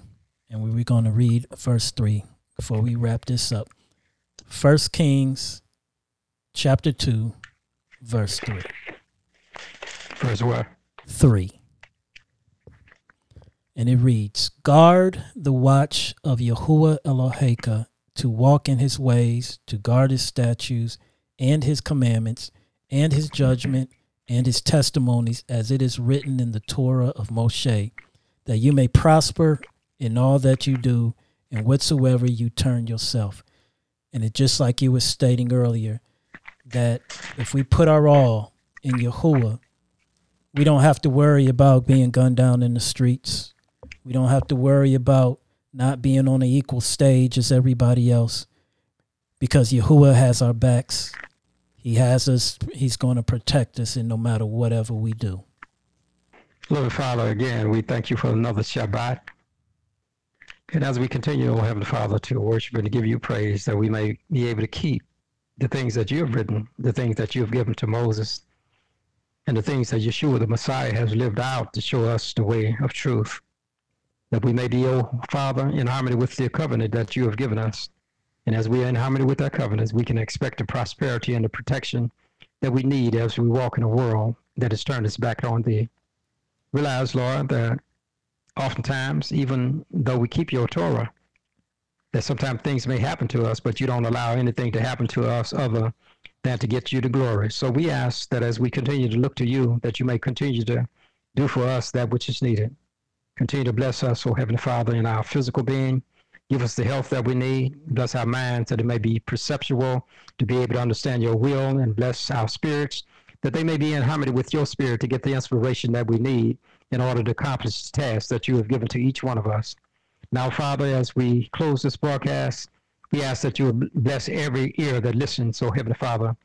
and we we're going to read verse three before we wrap this up. First Kings chapter two. Verse three. Verse what? Three. And it reads, guard the watch of Yahuwah Eloheka to walk in his ways, to guard his statutes and his commandments and his judgment and his testimonies as it is written in the Torah of Moshe, that you may prosper in all that you do and whatsoever you turn yourself. And it's just like you were stating earlier, that if we put our all in Yahuwah, we don't have to worry about being gunned down in the streets. We don't have to worry about not being on an equal stage as everybody else, because Yahuwah has our backs. He has us. He's going to protect us in no matter whatever we do. Lord Father, again, we thank you for another Shabbat. And as we continue, O Heavenly Father, to worship and to give you praise, that we may be able to keep the things that you have written, the things that you have given to Moses, and the things that Yeshua the Messiah has lived out to show us the way of truth, that we may be, O Father, in harmony with the covenant that you have given us. And as we are in harmony with that covenant, we can expect the prosperity and the protection that we need as we walk in a world that has turned its back on thee. Realize, Lord, that oftentimes, even though we keep your Torah, that sometimes things may happen to us, but you don't allow anything to happen to us other than to get you the glory. So we ask that as we continue to look to you, that you may continue to do for us that which is needed. Continue to bless us, O Heavenly Father, in our physical being. Give us the health that we need. Bless our minds that it may be perceptual to be able to understand your will, and bless our spirits that they may be in harmony with your spirit to get the inspiration that we need in order to accomplish the task that you have given to each one of us. Now, Father, as we close this broadcast, we ask that you bless every ear that listens, O Heavenly Father,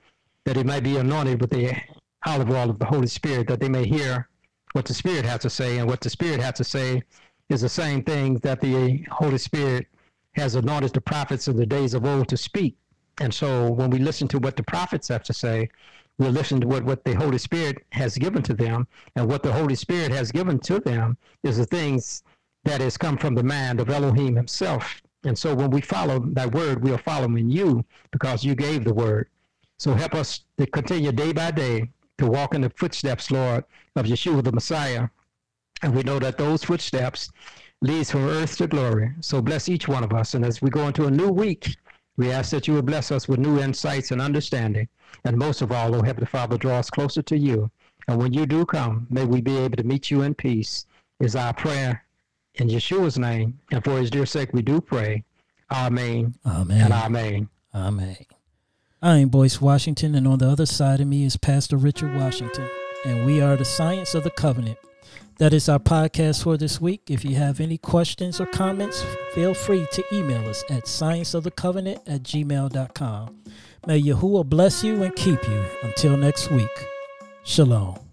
that it may be anointed with the olive oil of the Holy Spirit, that they may hear what the Spirit has to say. And what the Spirit has to say is the same thing that the Holy Spirit has anointed the prophets of the days of old to speak. And so when we listen to what the prophets have to say, we'll listen to what, what the Holy Spirit has given to them. And what the Holy Spirit has given to them is the things that has come from the mind of Elohim himself. And so when we follow that word, we are following you because you gave the word. So help us to continue day by day to walk in the footsteps, Lord, of Yeshua the Messiah. And we know that those footsteps leads from earth to glory. So bless each one of us. And as we go into a new week, we ask that you will bless us with new insights and understanding. And most of all, O Heavenly Father, draw us closer to you. And when you do come, may we be able to meet you in peace, is our prayer in Yeshua's name. And for his dear sake, we do pray. Amen. Amen. And amen. Amen. I am Boyce Washington, and on the other side of me is Pastor Richard Washington. And we are the Science of the Covenant. That is our podcast for this week. If you have any questions or comments, feel free to email us at scienceofthecovenant at gmail dot com. May Yahuwah bless you and keep you. Until next week, shalom.